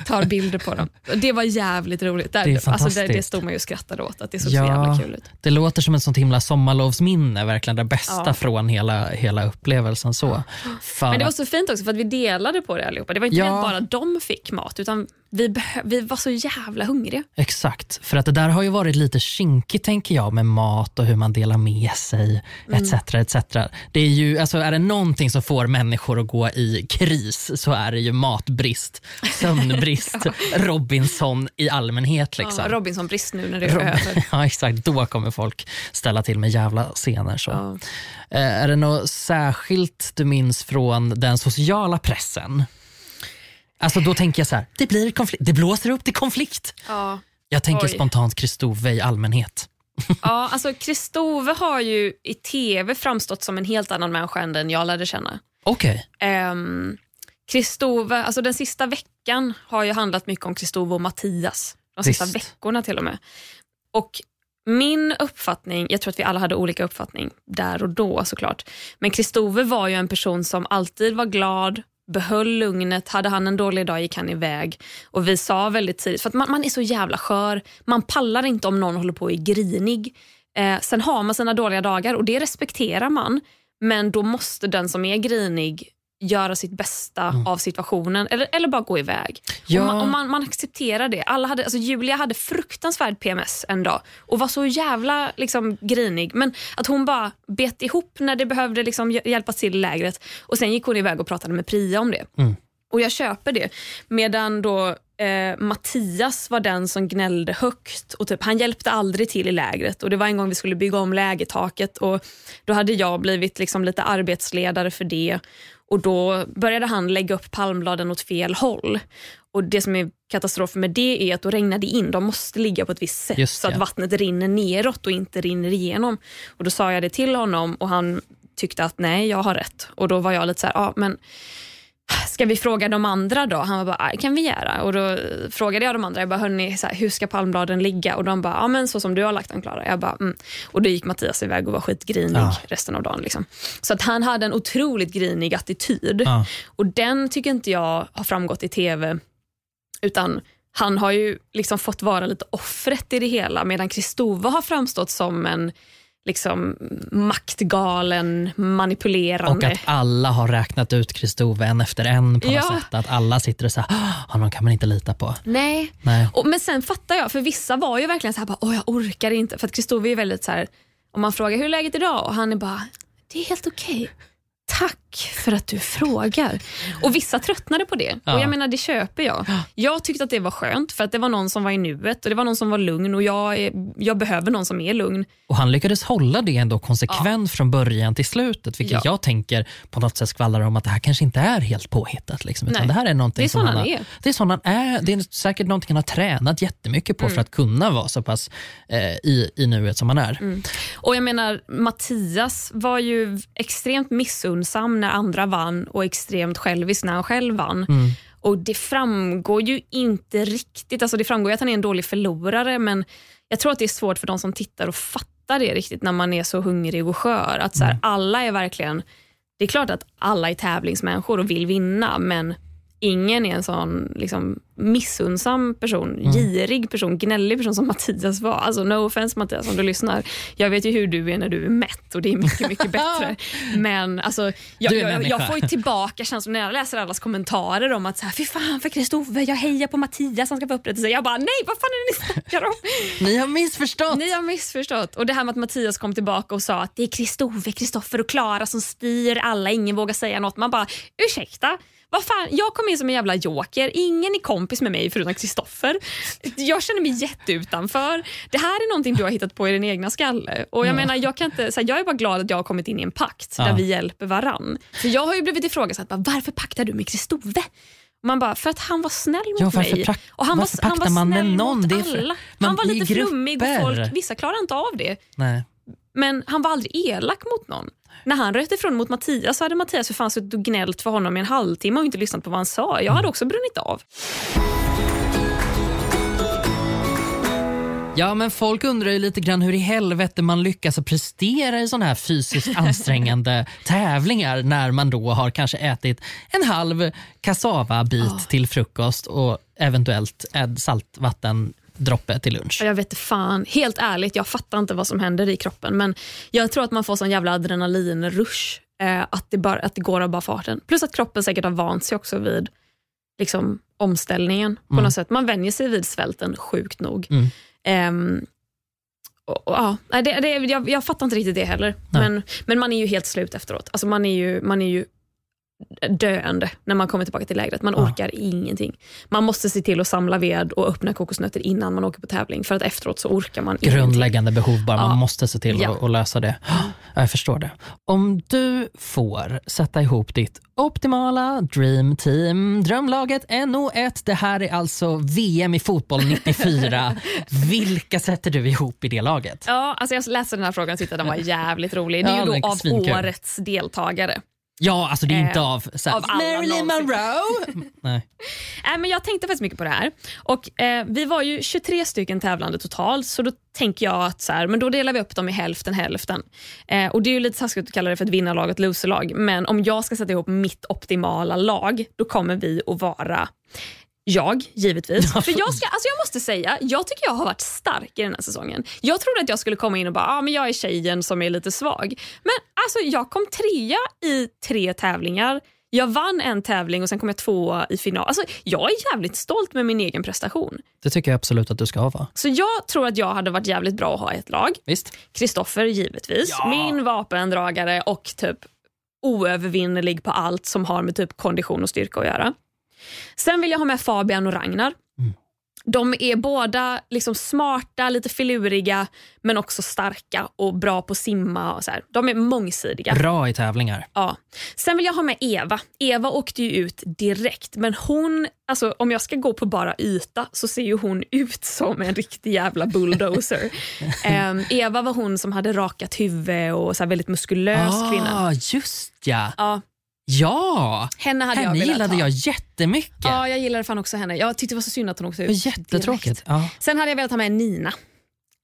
Tar bilder på dem. Det var jävligt roligt. Där, det är fantastiskt. Alltså, det, det stod man ju och skrattade åt, att det såg ja, så jävla kul ut. Det låter som ett sånt himla sommarlovsminne, verkligen det bästa ja. från hela, hela upplevelsen. Så. För... Men det var så fint också för att vi delade på det allihopa. Det var inte ja. bara de fick mat, utan vi, behö- vi var så jävla hungriga. Exakt, för att det där har ju varit lite kinkigt, tänker jag, med mat och hur man delar med sig, mm. etc, et cetera. Det är ju, alltså är det någonting som får människor att gå i kris, så är det ju matbrist, sömnbrist, ja. Robinson i allmänhet liksom. Ja, Robinsonbrist nu när det är Rob- över. Ja, exakt, då kommer folk ställa till med jävla scener så. Ja. Eh, är det något särskilt du minns från den sociala pressen? Alltså då tänker jag så här, det blir konflikt, det blåser upp till konflikt. Ja. Jag tänker Oj. spontant Christove i allmänhet. Ja, alltså Christove har ju i tv framstått som en helt annan människa än den jag lärde känna. Okej. Okay. Um, Christove, alltså den sista veckan har ju handlat mycket om Christove och Mattias. De sista Visst. veckorna till och med. Och min uppfattning, jag tror att vi alla hade olika uppfattning där och då såklart. Men Christove var ju en person som alltid var glad, behöll lugnet, hade han en dålig dag gick han iväg, och vi sa väldigt tidigt, för att man, man är så jävla skör, man pallar inte om någon håller på och är grinig, eh, sen har man sina dåliga dagar och det respekterar man, men då måste den som är grinig göra sitt bästa mm. av situationen eller, eller bara gå iväg. Ja. Och man, och man, man accepterar det. Alla hade, alltså Julia hade fruktansvärd P M S en dag och var så jävla liksom, grinig. Men att hon bara bet ihop när det behövde liksom, hjälpas till i lägret. Och sen gick hon iväg och pratade med Pria om det. Mm. Och jag köper det. Medan då eh, Mattias var den som gnällde högt. Och typ, han hjälpte aldrig till i lägret. Och det var en gång vi skulle bygga om lägertaket. Och då hade jag blivit liksom, lite arbetsledare för det. Och då började han lägga upp palmbladen åt fel håll. Och det som är katastrofen med det är att då regnar det in. De måste ligga på ett visst sätt. Just, så att ja. Vattnet rinner neråt och inte rinner igenom. Och då sa jag det till honom och han tyckte att nej, jag har rätt. Och då var jag lite så här, ja ah, men... ska vi fråga de andra då? Han var bara, kan vi göra? Och då frågade jag de andra, jag bara, hörni, så här, hur ska palmbladen ligga? Och de bara, ja men så som du har lagt den, Klara. Jag bara, mm. Och då gick Mattias iväg och var skitgrinig ja. resten av dagen liksom. Så att han hade en otroligt grinig attityd ja. Och den tycker inte jag har framgått i tv, utan han har ju liksom fått vara lite offret i det hela, medan Christove har framstått som en liksom maktgalen, manipulerande. Och att alla har räknat ut Christove en efter en på ja. något sätt. Att alla sitter och säger, honom kan man inte lita på. Nej, Nej. Och, men sen fattar jag, för vissa var ju verkligen så här, bara, åh jag orkar inte. För att Christove är ju väldigt så här, om man frågar hur är läget idag? Och han är bara, det är helt okej. Okay. Tack för att du frågar. Och vissa tröttnade på det. Ja. Och jag menar, det köper jag. Jag tyckte att det var skönt för att det var någon som var i nuet och det var någon som var lugn och jag, är, jag behöver någon som är lugn. Och han lyckades hålla det ändå konsekvent ja. från början till slutet, vilket ja. jag tänker på något sätt skvallrar om att det här kanske inte är helt påhittat. Liksom, utan det här är någonting det är som han, han är. Har, det är sån han är. Det är säkert någonting han har tränat jättemycket på mm. för att kunna vara så pass eh, i, i nuet som han är. Mm. Och jag menar, Mattias var ju extremt missunn när andra vann och extremt självis när han själv vann. Mm. Och det framgår ju inte riktigt, alltså det framgår ju att han är en dålig förlorare, men jag tror att det är svårt för de som tittar att fatta det riktigt när man är så hungrig och skör. Att så här, mm. alla är verkligen, det är klart att alla är tävlingsmänniskor och vill vinna, men ingen är en sån liksom missunnsam person, mm. girig person, gnällig person som Mattias var. Alltså no offense Mattias om du lyssnar. Jag vet ju hur du är när du är mätt och det är mycket, mycket bättre. Men alltså jag, jag, jag får ju tillbaka känslan när jag läser allas kommentarer om att så här, fy fan för Christove, jag hejar på Mattias, han ska få upprättelse. Jag bara, nej vad fan är det ni snackar om? Ni har missförstått. Ni har missförstått. Och det här med att Mattias kom tillbaka och sa att det är Christove, Kristoffer och Klara som styr alla, ingen vågar säga något. Man bara, ursäkta? Vad fan, jag kom in som en jävla joker. Ingen är kompis med mig förutom Kristoffer. Jag känner mig jätteutanför. Det här är någonting du har hittat på i din egna skalle. Och jag mm. menar, jag kan inte så här, jag är bara glad att jag har kommit in i en pakt ja. där vi hjälper varann. För jag har ju blivit ifrågasatt, bara, varför paktar du med Christove? Man bara, för att han var snäll mot ja, mig. Prak- och han var, han var snäll någon? Mot alla. Man, han var lite flummig och folk, vissa klarar inte av det. Nej. Men han var aldrig elak mot någon. När han röt ifrån mot Mattias så hade Mattias för fan suttit och gnällt för honom i en halvtimme och inte lyssnat på vad han sa. Jag hade också brunnit av. Ja, men folk undrar ju lite grann hur i helvete man lyckas att prestera i sådana här fysiskt ansträngande tävlingar när man då har kanske ätit en halv kassava-bit oh. till frukost och eventuellt saltvatten droppe till lunch. Jag vet fan, helt ärligt, jag fattar inte vad som händer i kroppen, men jag tror att man får sån jävla adrenalinrush eh, att, det bara, att det går av bara farten. Plus att kroppen säkert har vant sig också vid liksom, omställningen på mm. något sätt. Man vänjer sig vid svälten, sjukt nog. Mm. Eh, och, och, ja, det, det, jag, jag fattar inte riktigt det heller. Men, men man är ju helt slut efteråt. Alltså man är ju, man är ju döende när man kommer tillbaka till lägret. Man ja. orkar ingenting. Man måste se till att samla ved och öppna kokosnötter innan man åker på tävling, för att efteråt så orkar man grundläggande ingenting. Behov bara, ja. man måste se till ja. att lösa det. Jag förstår det. Om du får sätta ihop ditt optimala dream team, drömlaget N O ett, det här är alltså V M i fotboll nittiofyra. Vilka sätter du ihop i det laget? Ja, alltså jag läste den här frågan och tyckte den var jävligt rolig. Det är ju då ja, av svinkul. Årets deltagare. Ja, alltså det är inte eh, av, såhär, av Marilyn Monroe. Nej. Nej, men jag tänkte faktiskt mycket på det här. Och eh, vi var ju tjugotre stycken tävlande totalt. Så då tänker jag att så här, men då delar vi upp dem i hälften hälften. Eh, och det är ju lite taskigt att kalla det för ett vinnarlag och ett loserlag. Men om jag ska sätta ihop mitt optimala lag, då kommer vi att vara jag, givetvis. För jag ska, alltså jag måste säga, jag tycker jag har varit stark i den här säsongen. Jag trodde att jag skulle komma in och bara, ja ah, men jag är tjejen som är lite svag. Men alltså jag kom trea i tre tävlingar. Jag vann en tävling och sen kom jag tvåa i final. Alltså, jag är jävligt stolt med min egen prestation. Det tycker jag absolut att du ska ha, va? Så jag tror att jag hade varit jävligt bra att ha i ett lag. Visst. Kristoffer, givetvis. Ja. Min vapendragare och typ oövervinnerlig på allt som har med typ kondition och styrka att göra. Sen vill jag ha med Fabian och Ragnar. Mm. De är båda liksom smarta, lite filuriga, men också starka och bra på simma och så här. De är mångsidiga. Bra i tävlingar. Ja. Sen vill jag ha med Eva. Eva åkte ju ut direkt, men hon, alltså om jag ska gå på bara yta så ser ju hon ut som en riktig jävla bulldozer. um, Eva var hon som hade rakat huvud och så här väldigt muskulös ah, kvinna. Ja, just ja. Ja. Ja, henne, hade henne jag gillade ha. jag jättemycket. Ja, jag gillade fan också henne. Jag tyckte det var så synd att hon åkte ut. Jättetråkigt, ja. Sen hade jag velat ha med Nina.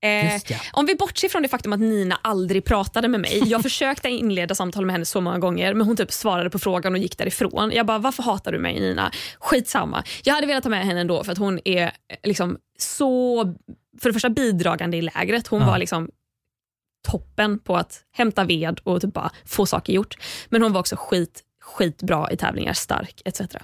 Eh, Just, ja. Om vi bortser från det faktum att Nina aldrig pratade med mig. Jag försökte inleda samtal med henne så många gånger, men hon typ svarade på frågan och gick därifrån. Jag bara, varför hatar du mig, Nina? Skitsamma. Jag hade velat ha med henne ändå, för att hon är liksom så, för det första, bidragande i lägret. Hon ja. var liksom toppen på att hämta ved och typ bara få saker gjort. Men hon var också skit skitbra i tävlingar, stark, et cetera.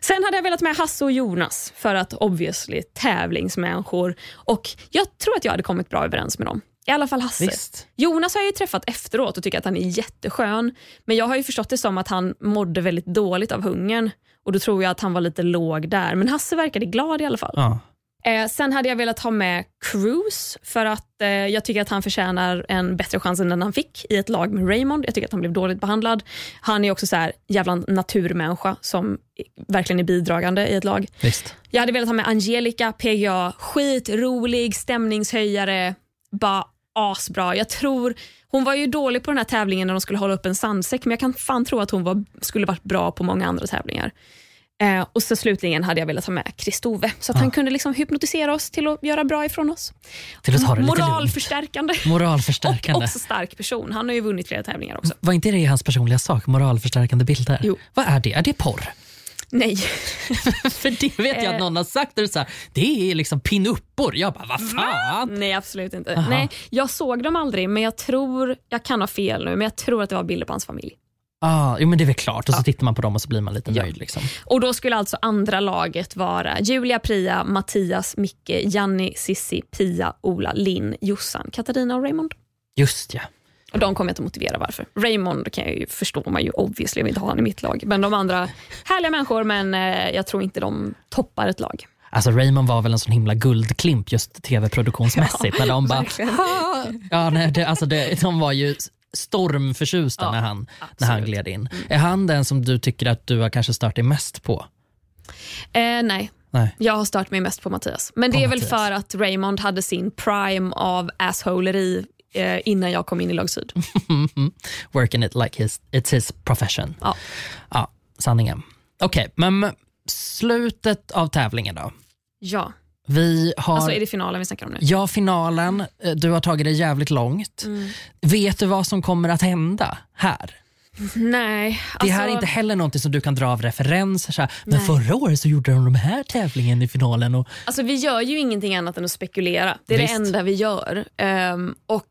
Sen hade jag velat med Hasse och Jonas, för att obviously tävlingsmänniskor, och jag tror att jag hade kommit bra överens med dem. I alla fall Hasse. Visst. Jonas har jag ju träffat efteråt och tycker att han är jätteskön, men jag har ju förstått det som att han mådde väldigt dåligt av hungern, och då tror jag att han var lite låg där, men Hasse verkade glad i alla fall. Ja. Eh, sen hade jag velat ha med Cruz, för att eh, jag tycker att han förtjänar en bättre chans än den han fick i ett lag med Raymond. Jag tycker att han blev dåligt behandlad. Han är också så här jävla naturmänniska som verkligen är bidragande i ett lag. Visst. Jag hade velat ha med Angelica, Pia, skitrolig, stämningshöjare, bara asbra. Jag tror, hon var ju dålig på den här tävlingen när de skulle hålla upp en sandsäck, men jag kan fan tro att hon var, skulle varit bra på många andra tävlingar. Eh, och så slutligen hade jag velat ha med Christove, så att ja. han kunde liksom hypnotisera oss till att göra bra ifrån oss. Till att ha det moralförstärkande. Moralförstärkande. Och också stark person. Han har ju vunnit flera tävlingar också. Var inte det hans personliga sak? Moralförstärkande bilder? Jo. Vad är det? Är det porr? Nej. För det vet jag att någon har sagt det, så här, det är liksom pinuppor. Jag bara, vad fan? Va? Nej, absolut inte. Aha. Nej, jag såg dem aldrig, men jag tror, jag kan ha fel nu, men jag tror att det var bilder på hans familj. Ah, jo, men det är väl klart. Och så ja. tittar man på dem och så blir man lite nöjd. Ja. Liksom. Och då skulle alltså andra laget vara Julia, Pria, Mattias, Micke, Janni, Sissi, Pia, Ola, Linn, Jossan, Katarina och Raymond. Just ja. Och de kommer jag inte motivera varför. Raymond kan jag ju förstå, man ju obviously, jag vill inte ha han i mitt lag. Men de andra, härliga människor, men eh, jag tror inte de toppar ett lag. Alltså Raymond var väl en sån himla guldklimp just tv-produktionsmässigt. Ja, när de bara, ja, nej, det, alltså det, de var ju stormförtjusta ja, när, han, när han gled in. Mm. Är han den som du tycker att du har kanske stört dig mest på? Eh, nej. nej, jag har stört mig mest på Mattias. Men på det är Mattias. väl för att Raymond hade sin prime av assholeri eh, innan jag kom in i Lag Syd. Working it like his, it's his profession. Ja, ja, sanningen. Okej, okay, men slutet av tävlingen då? Ja. Vi har, alltså är det finalen vi snackar om nu? Ja, finalen. Du har tagit det jävligt långt. Mm. Vet du vad som kommer att hända här? Nej. Alltså, det här är inte heller någonting som du kan dra av referenser. Så här, men förra året så gjorde de den här tävlingen i finalen. Och alltså vi gör ju ingenting annat än att spekulera. Det är Visst. det enda vi gör. Um, och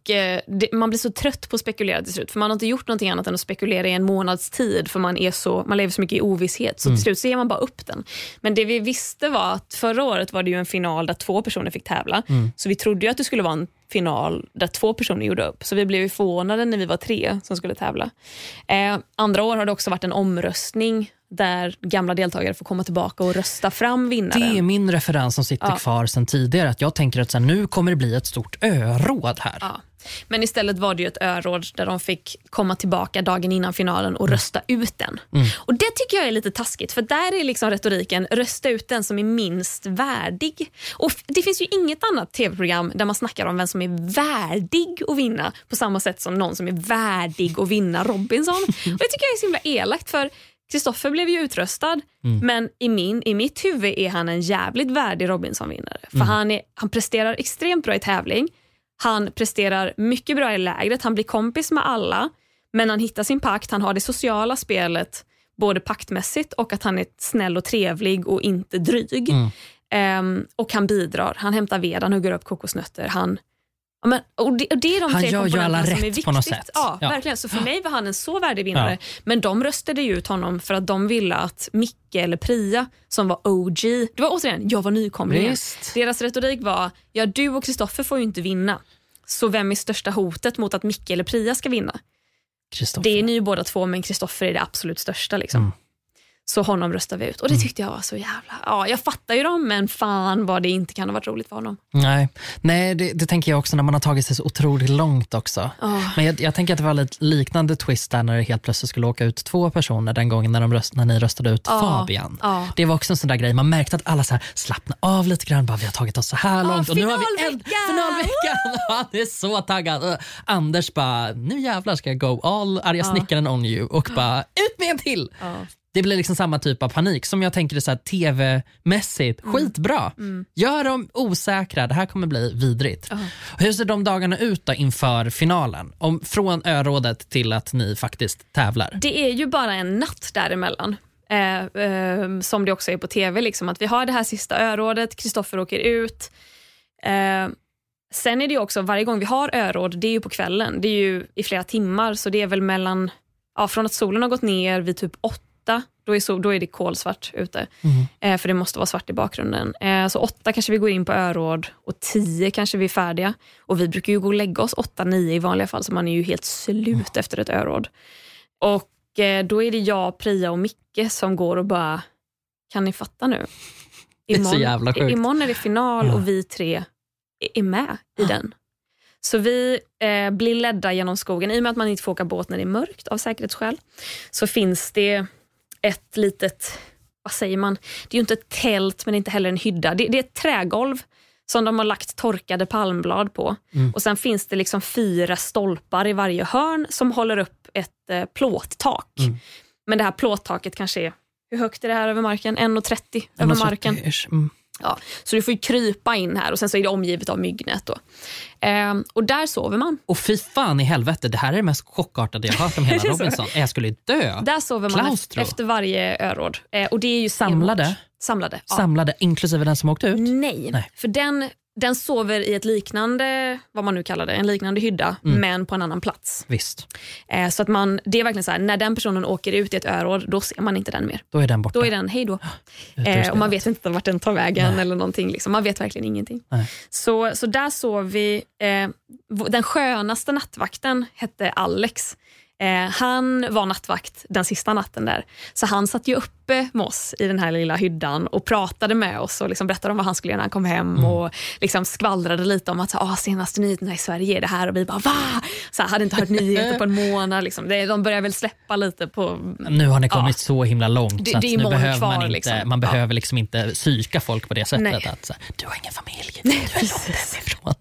det, man blir så trött på att spekulera till slut. För man har inte gjort någonting annat än att spekulera i en månads tid. För man, är så, man lever så mycket i ovisshet. Så mm. till slut så ger man bara upp den. Men det vi visste var att förra året var det ju en final där två personer fick tävla. Mm. Så vi trodde ju att det skulle vara en final där två personer gjorde upp. Så vi blev förvånade när vi var tre som skulle tävla. Eh, andra år har det också varit en omröstning där gamla deltagare får komma tillbaka och rösta fram vinnaren. Det är min referens som sitter ja. kvar sedan tidigare. Att jag tänker att så här, nu kommer det bli ett stort öråd här. Ja. Men istället var det ju ett öråd där de fick komma tillbaka dagen innan finalen och mm. rösta ut den. Mm. Och det tycker jag är lite taskigt, för där är liksom retoriken rösta ut den som är minst värdig. Och det finns ju inget annat tv-program där man snackar om vem som är värdig att vinna på samma sätt som någon som är värdig att vinna Robinson. Och det tycker jag är så himla elakt, för Kristoffer blev ju utröstad, mm. men i, min, i mitt huvud är han en jävligt värdig Robinson-vinnare. För mm. han, är, han presterar extremt bra i tävling. Han presterar mycket bra i lägret. Han blir kompis med alla, men han hittar sin pakt. Han har det sociala spelet, både paktmässigt och att han är snäll och trevlig och inte dryg. Mm. Um, och han bidrar. Han hämtar ved, han hugger upp kokosnötter. Han, Ja, men, och, det, och det är de han tre komponenterna som är viktigt på något sätt. Ja, ja, verkligen. Så för mig var han en så värdig vinnare. Ja. Men de röstade ju ut honom för att de ville att Micke eller Pria, som var O G, det var återigen, jag var nykomling. Deras retorik var, ja, du och Kristoffer får ju inte vinna. Så vem är största hotet mot att Micke eller Pria ska vinna? Det är ni båda två, men Kristoffer är det absolut största liksom. Mm. Så honom röstar vi ut. Och det tyckte jag var så jävla... Ja, jag fattar ju dem, men fan vad det inte kan ha varit roligt för honom. Nej, Nej det, det tänker jag också när man har tagit sig så otroligt långt också. Oh. Men jag, jag tänker att det var lite liknande twist där när det helt plötsligt skulle åka ut två personer den gången när, de röst, när ni röstade ut oh. Fabian. Oh. Det var också en sån där grej. Man märkte att alla så här slappnade av lite grann. Bara, vi har tagit oss så här långt. Oh, och nu har vi en finalveckan! Han är så taggad. Anders bara, nu jävlar ska jag go all. Arga oh. snickaren on you. Och bara, ut med en till! Oh. Det blir liksom samma typ av panik som jag tänker det så här tv-mässigt. Mm. Skitbra. Mm. Gör dem osäkra. Det här kommer bli vidrigt. Uh-huh. Hur ser de dagarna ut då inför finalen? Om, från örådet till att ni faktiskt tävlar. Det är ju bara en natt däremellan. Eh, eh, som det också är på tv. Liksom. Att vi har det här sista örådet. Kristoffer åker ut. Eh, sen är det ju också varje gång vi har öråd. Det är ju på kvällen. Det är ju i flera timmar. Så det är väl mellan... Ja, från att solen har gått ner vid typ åtta. Då är, så, då är det kolsvart ute. Mm. eh, För det måste vara svart i bakgrunden. eh, Så åtta kanske vi går in på öråd. Och tio kanske vi är färdiga. Och vi brukar ju gå och lägga oss åtta, nio i vanliga fall. Så man är ju helt slut mm. efter ett öråd. Och eh, då är det jag, Pria och Micke som går och bara, kan ni fatta nu? Imorgon, det är, imorgon är det final mm. och vi tre är med i mm. den. Så vi eh, blir ledda genom skogen. I och med att man inte får åka båt när det är mörkt av säkerhetsskäl, så finns det ett litet, vad säger man, det är ju inte ett tält men inte heller en hydda. Det, det är ett trägolv som de har lagt torkade palmblad på. Mm. Och sen finns det liksom fyra stolpar i varje hörn som håller upp ett eh, plåttak. Mm. Men det här plåttaket kanske är, hur högt är det här över marken? en trettio över marken. Mm. Ja, så du får ju krypa in här och sen så är det omgivet av myggnät då. Ehm, och där sover man. Och fy fan i helvete, det här är det mest chockartade jag hört om hela Robinson. Jag skulle dö. Där sover man Klaustro. Efter varje öråd. Ehm, och det är ju samlade. Samlade, ja. Samlade, inklusive den som åkte ut? Nej, Nej. För den, den sover i ett liknande, vad man nu kallar det, en liknande hydda, mm. men på en annan plats. Visst. Ehm, så att man, det är verkligen så här, när den personen åker ut i ett öråd, då ser man inte den mer. Då är den borta. Då är den, hej då. Ehm, och man vet inte vart den tar vägen. Nej. Eller någonting, liksom. Man vet verkligen ingenting. Så, så där sov vi, eh, den skönaste nattvakten hette Alex. Han var nattvakt den sista natten där. Så han satt ju uppe med oss i den här lilla hyddan och pratade med oss och liksom berättade om vad han skulle göra när han kom hem. Mm. Och liksom skvallrade lite om att ah, senaste nyheterna i Sverige är det här. Och vi bara, va? Så här, hade inte hört nyheter på en månad. Liksom. De börjar väl släppa lite på... Nu har ni kommit ja. så himla långt. Det, så att det är nu behöver kvar, man, inte, liksom. man behöver ja. liksom inte psyka folk på det sättet. Att, så här, du har ingen familj. Nej, du är långt därifrån.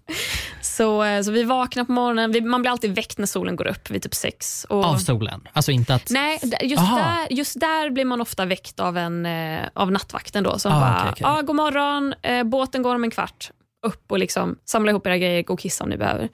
Så, så vi vaknar på morgonen. Vi, man blir alltid väckt när solen går upp vid typ sex. Och... Av solen? Alltså inte att... Nej, just där, just där blir man ofta väckt av, en, av nattvakten då. Som ah, bara, okay, okay. Ah, god morgon, eh, båten går om en kvart. Upp och liksom samla ihop era grejer, gå och kissa om ni behöver.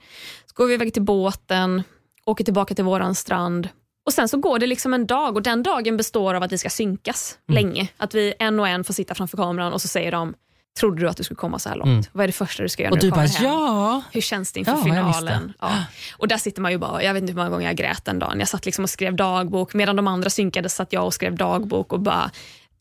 Så går vi iväg till båten, åker tillbaka till våran strand. Och sen så går det liksom en dag. Och den dagen består av att vi ska synkas mm. länge. Att vi en och en får sitta framför kameran och så säger de... Trodde du att du skulle komma så här långt? Mm. Vad är det första du ska göra och när du, du kommer bara, hem? Ja. Hur känns det inför ja, finalen? Ja. Och där sitter man ju bara, jag vet inte hur många gånger jag grät den dagen. Jag satt liksom och skrev dagbok. Medan de andra synkades satt jag och skrev dagbok och bara,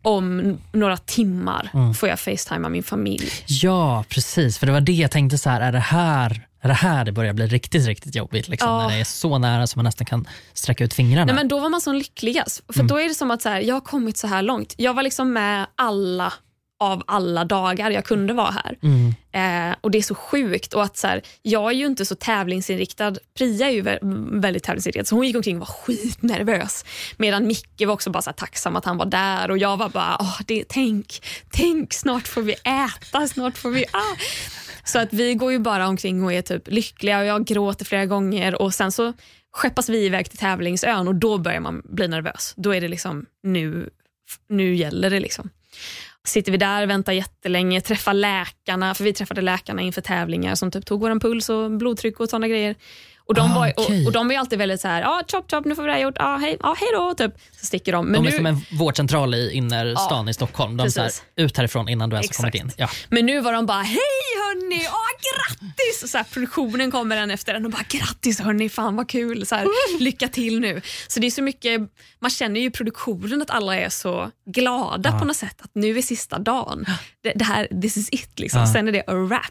om några timmar mm. får jag facetimea min familj. Ja, precis. För det var det jag tänkte så här, är det här... Det här det börjar bli riktigt, riktigt jobbigt liksom, ja. När det är så nära som man nästan kan sträcka ut fingrarna. Nej, men då var man så lyckligast. För mm. då är det som att så här, jag har kommit så här långt. Jag var liksom med alla av alla dagar jag kunde vara här. Mm. Eh, och det är så sjukt. Och att så här, jag är ju inte så tävlingsinriktad. Pria är ju vä- väldigt tävlingsinriktad. Så hon gick omkring och var skitnervös. Medan Micke var också bara så här tacksam att han var där. Och jag var bara, åh, det, tänk, tänk, snart får vi äta. Snart får vi... Ah. Så att vi går ju bara omkring och är typ lyckliga. Och jag gråter flera gånger. Och sen så skeppas vi iväg till tävlingsön. Och då börjar man bli nervös. Då är det liksom, nu, nu gäller det liksom. Sitter vi där, väntar jättelänge, träffar läkarna, för vi träffade läkarna inför tävlingar som typ tog våran puls och blodtryck och sådana grejer. Och de, ah, var, okay. och, och de var ju alltid väldigt så här, ja, ah, chop chop, nu får vi det här gjort, ja, ah, hej, ah, hej då, typ. Så sticker de. Men de är nu... som en vårdcentral i innerstan ah, i Stockholm. De är så här, ut härifrån innan du ens har kommit in. Ja. Men nu var de bara, hej hörni, åh grattis! Och så här, produktionen kommer den efter den och bara grattis hörni, fan vad kul, så här, lycka till nu. Så det är så mycket, man känner ju produktionen att alla är så glada ja. På något sätt, att nu är sista dagen. Det, det här, this is it liksom, ja. Sen är det a wrap.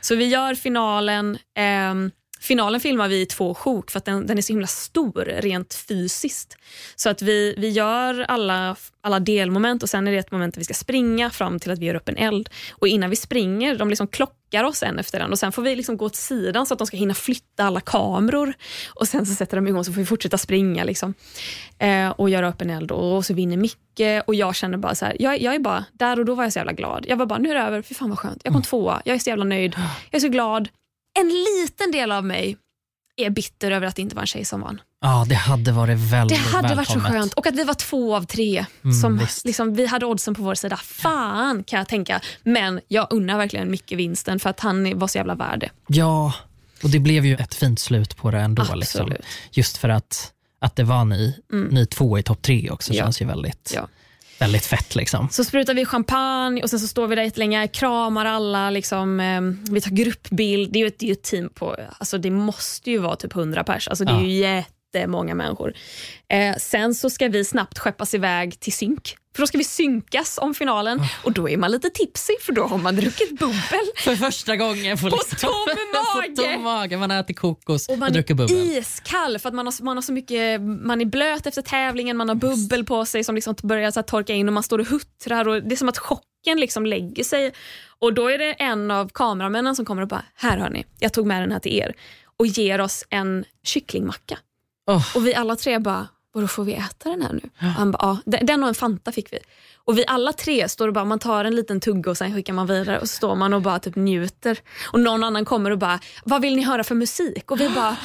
Så vi gör finalen, ehm, finalen filmar vi i två sjok för att den, den är så himla stor rent fysiskt. Så att vi, vi gör alla, alla delmoment och sen är det ett moment där vi ska springa fram till att vi gör upp en eld. Och innan vi springer, de liksom klockar oss en efter den och sen får vi liksom gå åt sidan så att de ska hinna flytta alla kameror. Och sen så sätter de igång så får vi fortsätta springa liksom. Eh, och göra upp en eld och så vinner Micke och jag känner bara så här, jag, jag är bara, där och då var jag så jävla glad. Jag var bara, nu är det över, fy fan vad skönt. Jag kom tvåa, jag är så jävla nöjd, jag är så glad. En liten del av mig är bitter över att det inte var en tjej som vann. Ja, det hade varit väldigt välkommet. Det hade välkommet. Varit så skönt. Och att vi var två av tre. Mm, som, liksom, vi hade oddsen på vår sida. Fan kan jag tänka. Men jag unnar verkligen Micke vinsten för att han var så jävla värd. Ja, och det blev ju ett fint slut på det ändå. Liksom. Just för att, att det var ni, mm. ni två i topp tre också ja. Känns ju väldigt... Ja. Väldigt fett liksom. Så sprutar vi champagne och sen så står vi där jättelänge, kramar alla liksom, eh, vi tar gruppbild. Det är ju ett, det är ett team på, alltså det måste ju vara typ hundra pers. Alltså det ja. Är ju jättemånga människor. eh, Sen så ska vi snabbt skeppas iväg till synk. För då ska vi synkas om finalen. Oh. Och då är man lite tipsig för då har man druckit bubbel. För första gången på, på tom mage. På tom mage. Man äter kokos och, man och drucker bubbel. Man är iskall för att man har, man har så mycket. Man är blöt efter tävlingen. Man har bubbel på sig som liksom börjar så här torka in. Och man står och huttrar. Och det är som att chocken liksom lägger sig. Och då är det en av kameramännen som kommer och bara, här hörni, jag tog med den här till er. Och ger oss en kycklingmacka. Oh. Och vi alla tre bara, och då får vi äta den här nu. Ja. Han bara, ah, den och en Fanta fick vi. Och vi alla tre står och bara, man tar en liten tugga och sen skickar man vidare och står man och bara typ njuter. Och någon annan kommer och bara, vad vill ni höra för musik? Och vi bara,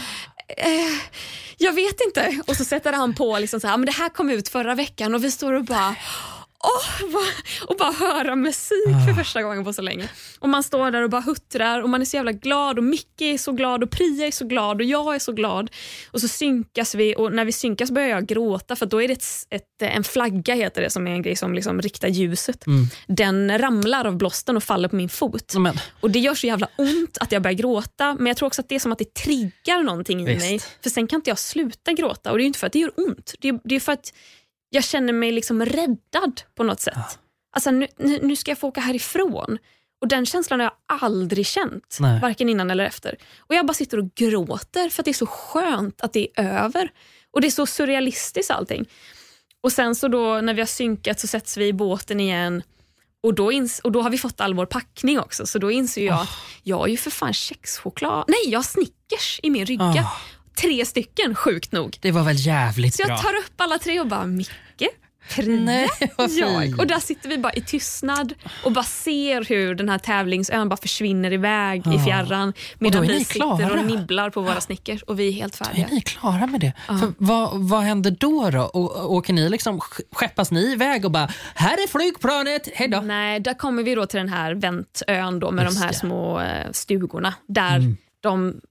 eh, jag vet inte. Och så sätter han på liksom så här, men det här kom ut förra veckan och vi står och bara... Oh, och bara höra musik för första gången på så länge. Och man står där och bara huttrar och man är så jävla glad och Micke är så glad och Pria är så glad och jag är så glad. Och så synkas vi och när vi synkas börjar jag gråta för då är det ett, ett, en flagga heter det som är en grej som liksom riktar ljuset. Mm. Den ramlar av blåsten och faller på min fot. Amen. Och det gör så jävla ont att jag börjar gråta, men jag tror också att det är som att det triggar någonting i Visst. mig, för sen kan inte jag sluta gråta och det är ju inte för att det gör ont. Det är, det är för att jag känner mig liksom räddad på något sätt. Ja. Alltså nu, nu, nu ska jag få åka härifrån. Och den känslan har jag aldrig känt. Nej. Varken innan eller efter. Och jag bara sitter och gråter för att det är så skönt att det är över. Och det är så surrealistiskt allting. Och sen så då när vi har synkat så sätts vi i båten igen. Och då, ins- och då har vi fått all vår packning också. Så då inser jag oh. att jag har ju för fan kexchoklad. Nej, jag har Snickers i min rygga. Oh. Tre stycken, sjukt nog. Det var väl jävligt bra. Så jag tar upp alla tre och bara, Micke, Pria, jag. Och där sitter vi bara i tystnad och bara ser hur den här tävlingsön bara försvinner iväg ja. I fjärran. Medan vi sitter och nibblar på våra Snickers och vi är helt färdiga. Då är ni klara med det. Ja. För vad, vad händer då då? Och, åker ni liksom, skeppas ni iväg och bara, här är flygplanet, hejdå. Nej, där kommer vi då till den här väntön då med Just de här det. små stugorna. Där mm. de...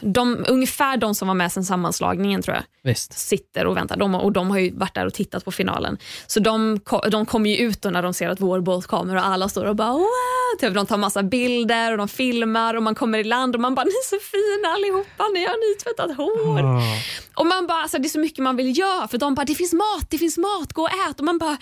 De, ungefär de som var med sen sammanslagningen tror jag Visst. sitter och väntar de, och de har ju varit där och tittat på finalen så de, de kommer ju ut och när de ser att vår båt kommer och alla står och bara wow, typ, de tar massa bilder och de filmar och man kommer i land och man bara ni är så fina allihopa, ni har nytvättat hår oh. och man bara, alltså, det är så mycket man vill göra för de bara, det finns mat, det finns mat, gå och ät och man bara,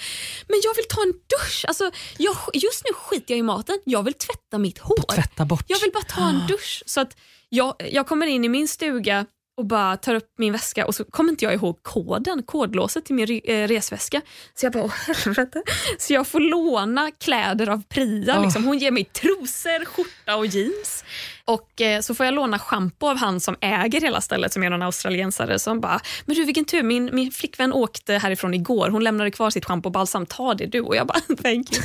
men jag vill ta en dusch alltså, jag, just nu skiter jag i maten jag vill tvätta mitt hår bara tvätta bort. jag vill bara ta en dusch så att Jag, jag kommer in i min stuga och bara tar upp min väska och så kommer inte jag ihåg koden, kodlåset till min re- resväska. Så jag bara, åh helvete. Så jag får låna kläder av Pria. Oh. Liksom. Hon ger mig trosor, skjorta och jeans. Och eh, så får jag låna shampoo av han som äger hela stället som är någon australiensare som bara, men du vilken tur, min, min flickvän åkte härifrån igår. Hon lämnade kvar sitt shampoo och balsam, ta det du. Och jag bara, thank you.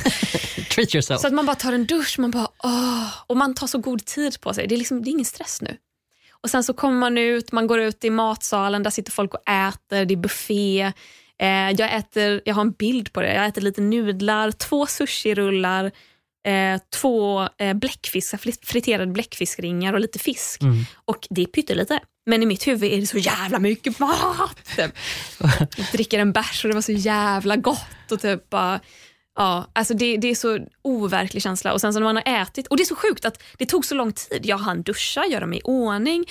Treat yourself. Så att man bara tar en dusch, man bara, åh. Och man tar så god tid på sig. Det är, liksom, det är ingen stress nu. Och sen så kommer man ut, man går ut i matsalen, där sitter folk och äter, det är buffé. Eh, jag äter, jag har en bild på det, jag äter lite nudlar, två sushirullar, eh, två eh, bläckfisk, friterade bläckfiskringar och lite fisk. Mm. Och det är pyttelite. Men i mitt huvud är det så jävla mycket mat. Jag dricker en bärs och det var så jävla gott och typ bara... Ja, alltså det, det är så overklig känsla. Och sen så när man har ätit, och det är så sjukt att det tog så lång tid. Jag hann duscha, göra mig i ordning,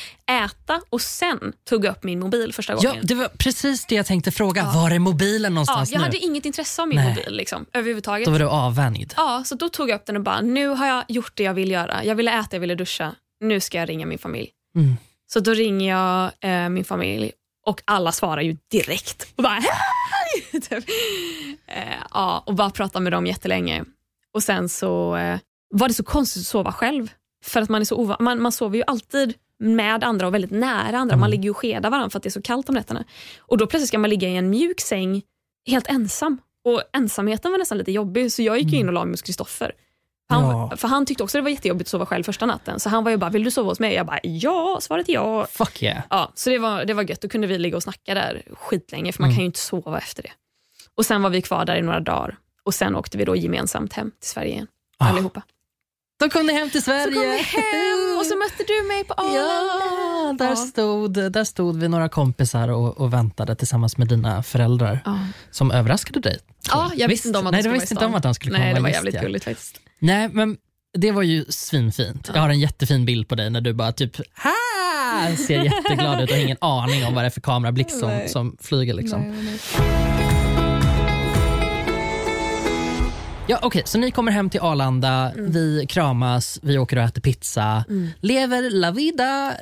äta och sen tog upp min mobil första gången. Ja, det var precis det jag tänkte fråga. Ja. Var är mobilen någonstans nu? Ja, jag nu? hade inget intresse av min Nej. mobil liksom, överhuvudtaget. Då var du avvänjd. Ja, så då tog jag upp den och bara, nu har jag gjort det jag vill göra. Jag ville äta, jag ville duscha. Nu ska jag ringa min familj. Mm. Så då ringer jag eh, min familj och alla svarar ju direkt. Och bara, hej! Typ. Eh, ja, och bara prata med dem jättelänge. Och sen så eh, var det så konstigt att sova själv. För att man är så ova- man, man sover ju alltid med andra och väldigt nära andra. Mm. Man ligger ju och skedar varandra för att det är så kallt om nätterna. Och då plötsligt ska man ligga i en mjuk säng helt ensam. Och ensamheten var nästan lite jobbig. Så jag gick mm. in och la mig hos Kristoffer. Han, ja. För han tyckte också det var jättejobbigt att sova själv första natten. Så han var ju bara, vill du sova hos mig? Jag bara, ja, svaret är ja. Fuck yeah. Ja, så det var, det var gött. Då kunde vi ligga och snacka där skitlänge. För man mm. kan ju inte sova efter det. Och sen var vi kvar där i några dagar. Och sen åkte vi då gemensamt hem till Sverige igen. Ah. Allihopa. De kom ni hem till Sverige. Så kom vi hem och så mötte du mig på Arlanda. Ja, där, ja. Stod, där stod vi några kompisar och, och väntade tillsammans med dina föräldrar. Ja. Som överraskade dig. Ja, jag visste inte om att Nej, du skulle visste inte om att han skulle komma. Nej, det var jävligt gulligt faktiskt. Nej, men det var ju svinfint. Jag har en jättefin bild på dig när du bara typ ha! Ser jätteglad ut och har ingen aning om vad det är för kamerablick som, som flyger liksom. Nej, nej. Ja, okej, okay, så ni kommer hem till Arlanda, mm. vi kramas, vi åker och äter pizza, mm. lever la vida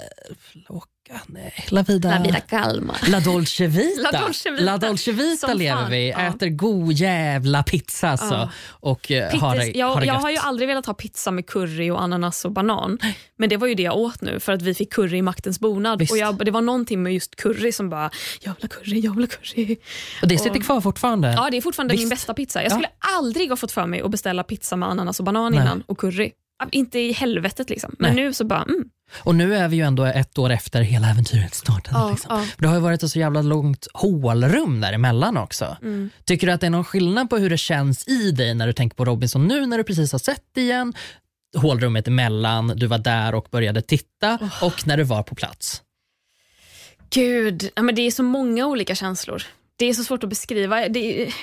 Loka, nej, la vida La vida calma. La dolce vita. La dolce vita, la dolce vita lever fan. Vi, ja. Äter god jävla pizza alltså, ja. Och Pittis, har det, jag, har det jag har ju aldrig velat ha pizza med curry och ananas och banan, men det var ju det jag åt nu för att vi fick curry i maktens bonad. Visst. Och jag, det var någonting med just curry som bara, jag vill ha curry, jag vill ha curry. Och det sitter och, kvar fortfarande. Ja, det är fortfarande Visst. Min bästa pizza. Jag skulle ja. aldrig ha fått för mig att beställa pizza med ananas och banan Nej. innan och curry. Inte i helvetet liksom. Men Nej. nu så bara, mm. Och nu är vi ju ändå ett år efter hela äventyret startade. Ja, liksom. ja. Det har ju varit ett så jävla långt hålrum däremellan också. Mm. Tycker du att det är någon skillnad på hur det känns i dig när du tänker på Robinson nu när du precis har sett det igen? Hålrummet emellan, du var där och började titta oh. och när du var på plats. Gud, ja, men det är så många olika känslor. Det är så svårt att beskriva. Det är...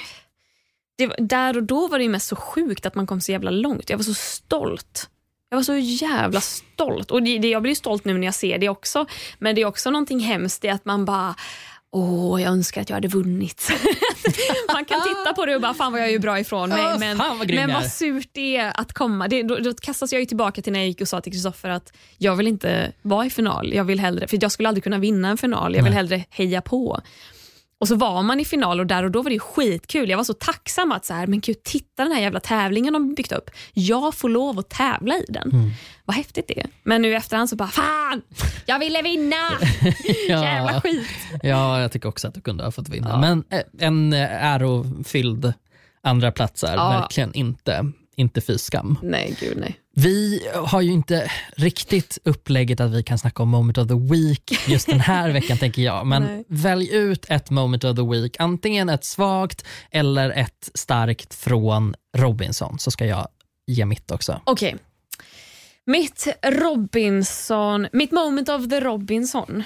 Det, där och då var det ju mest så sjukt att man kom så jävla långt. Jag var så stolt. Jag var så jävla stolt. Och det, det, jag blir stolt nu när jag ser det också. Men det är också någonting hemskt i att man bara... Åh, jag önskar att jag hade vunnit. Man kan titta på det och bara, fan vad jag är ju bra ifrån mig. Oh, men, vad men vad surt det är att komma. Det, då, då kastas jag ju tillbaka till när jag gick och sa till Kristoffer att jag vill inte vara i final. Jag vill hellre, för jag skulle aldrig kunna vinna en final. Jag vill hellre heja på. Och så var man i final och där och då var det ju skitkul. Jag var så tacksam att så här, men gud, titta den här jävla tävlingen de byggt upp. Jag får lov att tävla i den. Mm. Vad häftigt det är. Men nu efterhand så bara, fan, jag ville vinna. ja. Jävla skit. Ja, jag tycker också att du kunde ha fått vinna. Ja. Men en ärofylld andra plats är ja. verkligen inte, inte fy skam. Nej, gud nej. Vi har ju inte riktigt upplägget att vi kan snacka om moment of the week just den här veckan tänker jag. Men Nej. välj ut ett moment of the week. Antingen ett svagt eller ett starkt från Robinson. Så ska jag ge mitt också. Okej. Okay. Mitt Robinson, mitt moment of the Robinson.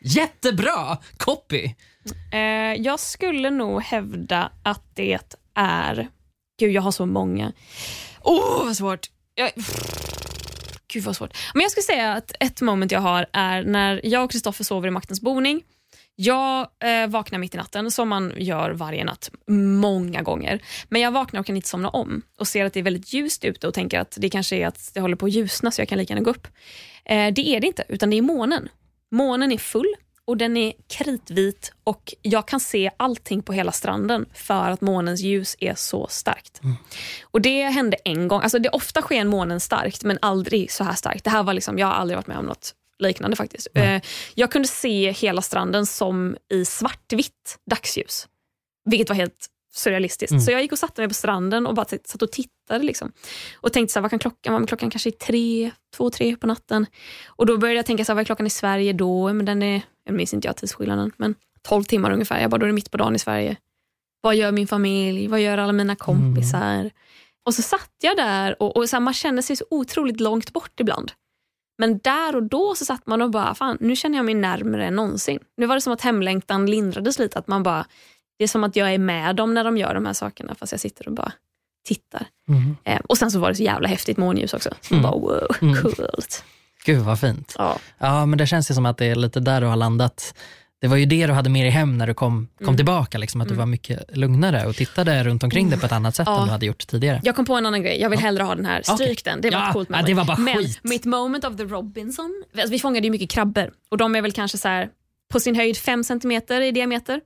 Jättebra! Copy! Eh, jag skulle nog hävda att det är... Gud, jag har så många. Åh, oh, vad svårt! Jag, gud vad svårt. Men jag skulle säga att ett moment jag har är när jag och Kristoffer sover i maktens boning. Jag eh, vaknar mitt i natten som man gör varje natt många gånger. Men jag vaknar och kan inte somna om och ser att det är väldigt ljust ute och tänker att det kanske är att det håller på att ljusna så jag kan lika gärna gå upp. Eh, det är det inte utan det är månen. Månen är full och den är kritvit och jag kan se allting på hela stranden för att månens ljus är så starkt. Mm. Och det hände en gång. Alltså det ofta sker månen starkt men aldrig så här starkt. Det här var liksom, jag har aldrig varit med om något liknande faktiskt. Mm. Eh, jag kunde se hela stranden som i svartvitt dagsljus. Vilket var helt surrealistiskt. Mm. Så jag gick och satte mig på stranden och bara satt och tittade liksom. Och tänkte så här, vad kan klockan vara? Klockan kanske är tre, två, tre på natten. Och då började jag tänka så här, vad är klockan i Sverige då? Men den är, jag minns inte jag tidsskillnaden, men tolv timmar ungefär. Jag bara, då är det mitt på dagen i Sverige. Vad gör min familj? Vad gör alla mina kompisar? Mm. Och så satt jag där och, och så här, man kände sig så otroligt långt bort ibland. Men där och då så satt man och bara, fan, nu känner jag mig närmare än någonsin. Nu var det som att hemlängtan lindrades lite, att man bara... Det är som att jag är med dem när de gör de här sakerna fast jag sitter och bara tittar. Mm. Eh, och sen så var det så jävla häftigt månljus också. Så mm. bara, wow, mm. coolt. Gud vad fint. Ja. Ja, men det känns ju som att det är lite där du har landat. Det var ju det du hade mer i hem när du kom, kom mm. tillbaka. Liksom, att du mm. var mycket lugnare och tittade runt omkring dig på ett annat sätt ja. än du hade gjort tidigare. Jag kom på en annan grej. Jag vill hellre ha den här. Stryk okay. den. Det var ja, ett coolt ja, det var bara men skit. Mitt moment of the Robinson. Alltså, vi fångade ju mycket krabbor. Och de är väl kanske så här, på sin höjd fem centimeter i diameter.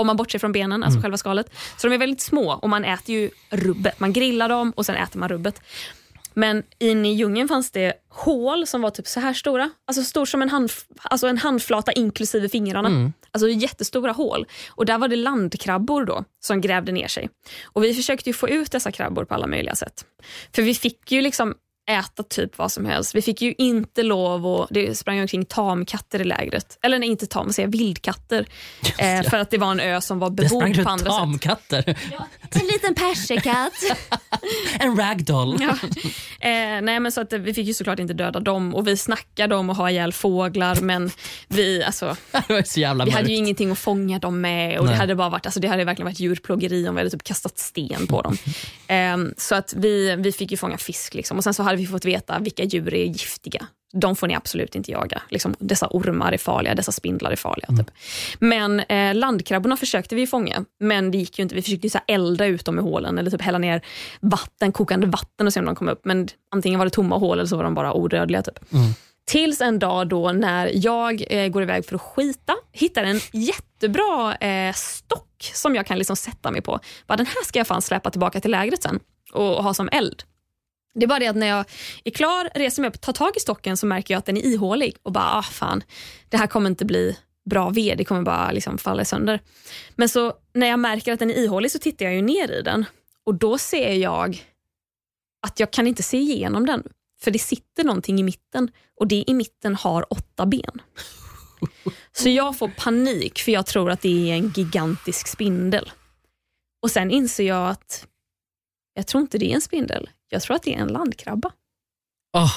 Om man bortser från benen, alltså mm. själva skalet. Så de är väldigt små och man äter ju rubbet. Man grillar dem och sen äter man rubbet. Men in i djungeln fanns det hål som var typ så här stora. Alltså stor som en, hand, alltså en handflata inklusive fingrarna. Mm. Alltså jättestora hål. Och där var det landkrabbor då som grävde ner sig. Och vi försökte ju få ut dessa krabbor på alla möjliga sätt. För vi fick ju liksom äta typ vad som helst. Vi fick ju inte lov och det sprang omkring tamkatter i lägret. Eller nej, inte tam, säga vildkatter. Just, eh, för att det var en ö som var bebodd på andra tamkatter. Sätt. Ja, en liten persikatt. En ragdoll. Ja. Eh, nej, men så att vi fick ju såklart inte döda dem och vi snackade om att ha ihjäl fåglar, men vi, alltså, det var så jävla vi mörkt. Hade ju ingenting att fånga dem med och nej. Det hade bara varit, alltså det hade verkligen varit djurplågeri om vi hade typ kastat sten på dem. Eh, så att vi, vi fick ju fånga fisk liksom och sen så hade vi fått veta vilka djur är giftiga. De får ni absolut inte jaga. Liksom, dessa ormar är farliga, dessa spindlar är farliga. Typ. Mm. Men eh, landkrabborna försökte vi fånga. Men det gick ju inte. Vi försökte ju så här elda ut dem i hålen. Eller typ hälla ner vatten, kokande vatten och se om de kom upp. Men antingen var det tomma hål eller så var de bara odödliga. Typ. Mm. Tills en dag då när jag eh, går iväg för att skita. Hittar en jättebra eh, stock som jag kan liksom sätta mig på. Bara, den här ska jag fan släppa tillbaka till lägret sen. Och, och ha som eld. Det är bara det att när jag är klar, reser mig upp, tar tag i stocken så märker jag att den är ihålig. Och bara, ah fan, det här kommer inte bli bra ved. Det kommer bara liksom falla sönder. Men så när jag märker att den är ihålig så tittar jag ju ner i den. Och då ser jag att jag kan inte se igenom den. För det sitter någonting i mitten. Och det i mitten har åtta ben. Så jag får panik för jag tror att det är en gigantisk spindel. Och sen inser jag att jag tror inte det är en spindel. Jag tror att det är en landkrabba. Oh.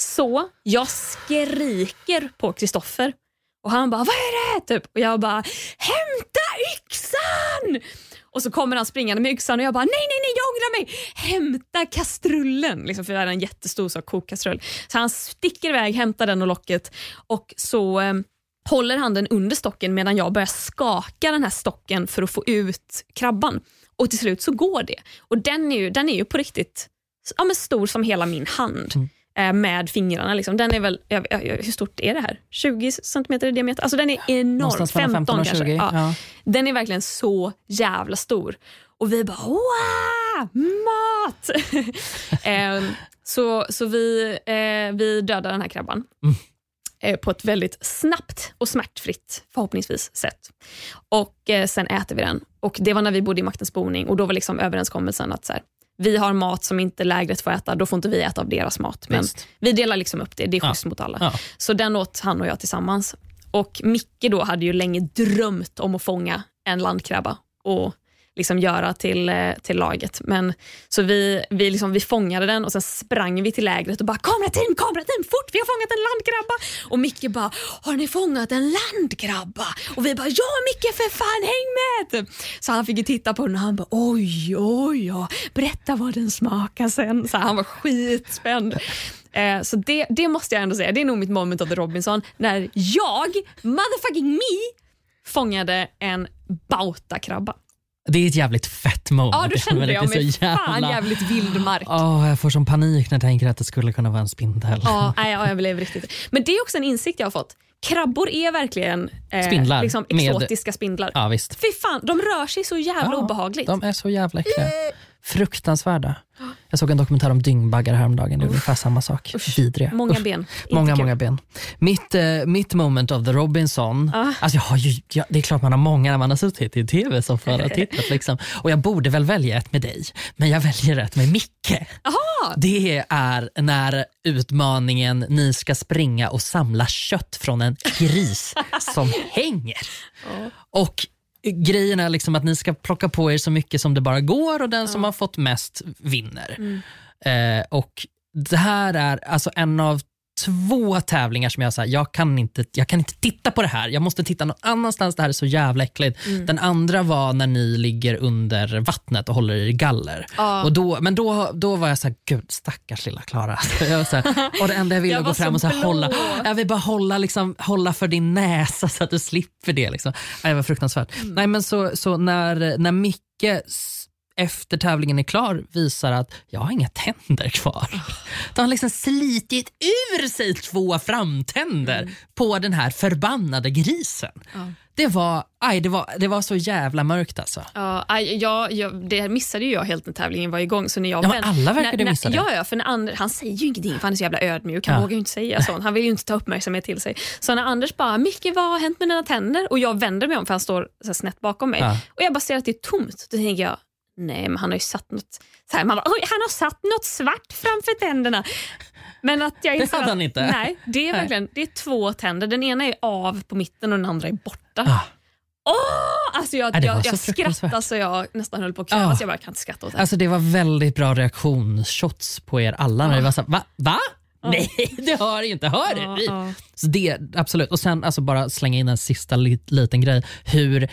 Så jag skriker på Kristoffer. Och han bara, vad är det? Typ. Och jag bara, hämta yxan! Och så kommer han springande med yxan och jag bara, nej, nej, nej, jag ångrar mig. Hämta kastrullen. Liksom, för jag hade en jättestor så, kokkastrull. Så han sticker iväg, hämtar den och locket. Och så eh, håller han den under stocken medan jag börjar skaka den här stocken för att få ut krabban. Och till slut så går det. Och den är ju, den är ju på riktigt ja, men stor som hela min hand. Mm. Eh, med fingrarna liksom. Den är väl, jag, jag, hur stort är det här? tjugo centimeter i diameter. Alltså den är enorm. femton, femton kanske. Ja. Ja. Den är verkligen så jävla stor. Och vi bara, wow! Mat! eh, så, så vi, eh, vi dödar den här krabban. Mm. På ett väldigt snabbt och smärtfritt förhoppningsvis sätt. Och eh, sen äter vi den. Och det var när vi bodde i maktens boning. Och då var liksom överenskommelsen att så här, vi har mat som inte lägret får äta. Då får inte vi äta av deras mat. Men just. Vi delar liksom upp det. Det är schysst ja. Mot alla. Ja. Så den åt han och jag tillsammans. Och Micke då hade ju länge drömt om att fånga en landkrabba. Och liksom göra till, till laget. Men, så vi, vi, liksom, vi fångade den och sen sprang vi till lägret och bara kamerateam, kamerateam, fort, vi har fångat en landkrabba. Och Micke bara, har ni fångat en landkrabba? Och vi bara, ja Micke för fan, häng med! Så han fick ju titta på den och han bara, oj, oj, oj, berätta vad den smakar sen. Så han var skitspänd. Eh, så det, det måste jag ändå säga, det är nog mitt moment av The Robinson. När jag, motherfucking me, fångade en bautakrabba. Det är ett jävligt fett moment. Ja, du kände jag mig jävla... fan jävligt vildmark. Åh, oh, jag får som panik när jag tänker att det skulle kunna vara en spindel. Ja, nej, jag blev riktigt. Men det är också en insikt jag har fått. Krabbor är verkligen eh, spindlar, liksom exotiska med... spindlar. Ja, visst. Fy fan, de rör sig så jävla ja, obehagligt. De är så jävla äckliga. Fruktansvärda. Jag såg en dokumentär om dyngbaggar häromdagen. Det är ungefär samma sak. Usch. Vidriga. Många Usch. ben. Många, många ben. Mitt, eh, mitt moment of the Robinson. Ah. Alltså jag har ju, jag, det är klart man har många när man har suttit i tv som för att titta. Liksom. Och jag borde väl välja ett med dig. Men jag väljer ett med Micke. Aha. Det är när utmaningen ni ska springa och samla kött från en gris som hänger. Oh. Och grejen är liksom att ni ska plocka på er så mycket som det bara går och den som mm. har fått mest vinner. Mm. Eh, och det här är alltså en av två tävlingar som jag sa, jag kan inte jag kan inte titta på det här. Jag måste titta någon annanstans, det här är så jävla äckligt. Mm. Den andra var när ni ligger under vattnet och håller i galler. Ah. Och då men då då var jag så här, gud stackars lilla Klara. Jag så här, och det enda jag ville jag gå fram och så här, hålla. Jag vill bara hålla liksom hålla för din näsa så att du slipper det liksom. Det var fruktansvärt. Mm. Nej men så så när när Micke efter tävlingen är klar visar att jag har inga tänder kvar. De har liksom slitit ur sig två framtänder mm. på den här förbannade grisen. Ja. Det var, aj, det var det var så jävla mörkt alltså. Ja, aj, jag, jag, det missade ju jag helt när tävlingen var igång så när jag ja, men, alla verkade missa det. Ja, ja, för när Anders, han säger ju ingenting för han är så jävla ödmjuk, han ja. vågar ju inte säga sånt. Han vill ju inte ta uppmärksamhet till sig. Så när Anders bara, Micke, vad har hänt med dina tänder? Och jag vänder mig om för han står så här snett bakom mig. Ja. Och jag bara ser att det är tomt. Då tänker jag, nej, men han har ju satt något så här, man bara, han har satt något svart framför tänderna. Men att jag inte, det hade han inte. Nej, det är verkligen det är två tänder. Den ena är av på mitten och den andra är borta. Ah. Oh! Alltså jag, jag, jag, jag skrattade så jag nästan höll på att krämas. Jag bara kan inte skratta åt det. Alltså det var väldigt bra reaktionsshots på er alla. När det var så här, va? Va? Oh. Nej, det har inte hör det. Oh, oh. Så det absolut. Och sen alltså bara slänga in en sista lit, liten grej. Hur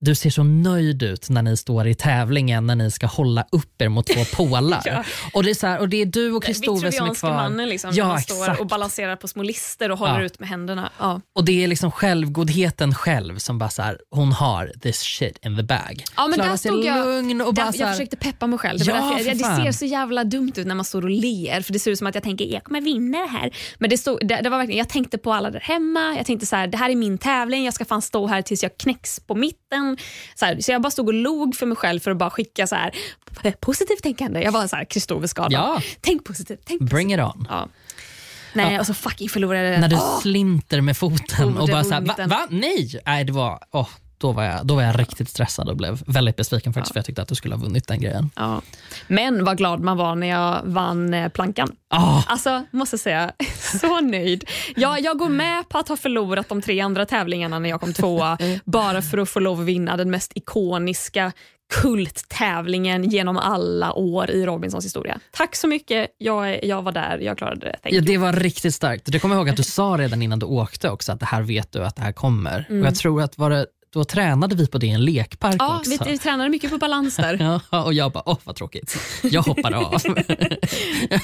du ser så nöjd ut när ni står i tävlingen när ni ska hålla upp er mot två pålar. Ja. Och det är så här, och det är du och Christove som är kvar. Mannen liksom, ja, man står exakt. Och balanserar på små lister och håller ja. ut med händerna. Ja. Och det är liksom självgodheten själv som bara så här, hon har this shit in the bag. Ja, men Klara där stod lugn jag, och bara där, så här, jag försökte peppa mig själv. Det, ja, därför, jag, det ser så jävla dumt ut när man står och ler för det ser ut som att jag tänker jag kommer vinna det här. Men det, stod, det, det var verkligen jag tänkte på alla där hemma. Jag tänkte så här, det här är min tävling. Jag ska fan stå här tills jag knäcks på mitten. Så, här, så jag bara stod och log för mig själv för att bara skicka så här positivt tänkande. Jag var så här Kristoverskadad. Ja. Tänk positivt, tänk bring positivt. It on. Ja. Nej, ja. Och så fucking förlorade jag. När du oh. slinter med foten oh, och bara så här, va, va? Nej, nej det var oh, då var jag då var jag riktigt stressad och blev väldigt besviken faktiskt ja. för jag tyckte att du skulle ha vunnit den grejen. Ja. Men vad glad man var när jag vann plankan. Oh. Alltså, måste säga, så nöjd. Jag, jag går med på att ha förlorat de tre andra tävlingarna när jag kom tvåa bara för att få lov att vinna den mest ikoniska kulttävlingen genom alla år i Robinsons historia. Tack så mycket, jag, jag var där, jag klarade det. Ja, det var riktigt starkt. Du kommer ihåg att du sa redan innan du åkte också att det här vet du att det här kommer. Mm. Och jag tror att var det då tränade vi på det i en lekpark ja, också. Ja, vi, vi tränade mycket på balans där. Ja, och jag bara, åh vad tråkigt. Jag hoppade av.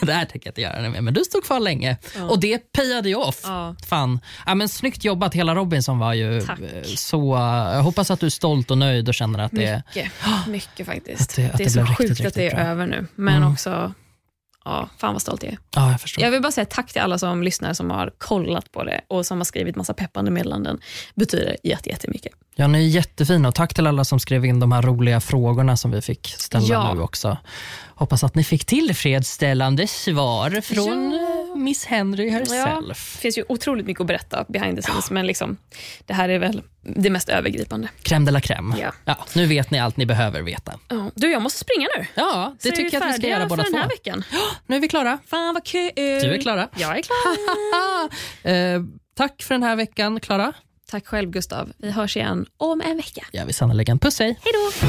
Det här tänker jag inte göra med. Men du stod kvar länge. Ja. Och det pejade jag off. Ja. Fan. Ja, men snyggt jobbat. Hela Robinson var ju tack. Så... Jag hoppas att du är stolt och nöjd och känner att det... Mycket, mycket faktiskt. Att det, att det, det är så sjukt riktigt, att det är över nu. Men mm. också... Ja, fan vad stolt jag är. Ja, jag förstår. Jag vill bara säga tack till alla som lyssnar som har kollat på det och som har skrivit massa peppande meddelanden. Betyder jätte, jättemycket. Ja, ni är jättefina och tack till alla som skrev in de här roliga frågorna som vi fick ställa ja. nu också. Hoppas att ni fick tillfredsställande svar från ja. Miss Henry herself. Ja, finns ju otroligt mycket att berätta behind the scenes ja. men liksom, det här är väl det mest övergripande. Crème de la crème. Ja. Ja, nu vet ni allt ni behöver veta. Ja. Du, jag måste springa nu. Ja, det så tycker jag att vi ska göra båda två. Den här veckan. Ja, nu är vi klara. Fan vad kul. Du är klara. Jag är klar. uh, tack för den här veckan, Klara. Tack själv, Gustav. Vi hörs igen om en vecka. Ja, vi sannar lägga en puss. Hej då!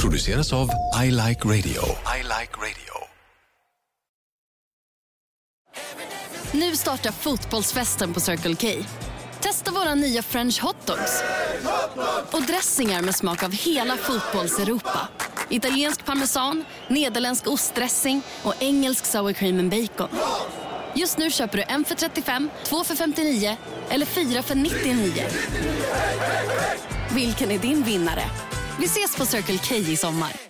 Produceras av I Like Radio. I Like Radio. Nu startar fotbollsfesten på Circle K. Testa våra nya French hotdogs och dressingar med smak av hela fotbolls-Europa. Italiensk parmesan, nederländsk ostdressing och engelsk sour cream and bacon. Just nu köper du en för trettiofem, två för femtionio eller fyra för nittionio. Vilken är din vinnare? Vi ses på Circle K i sommar.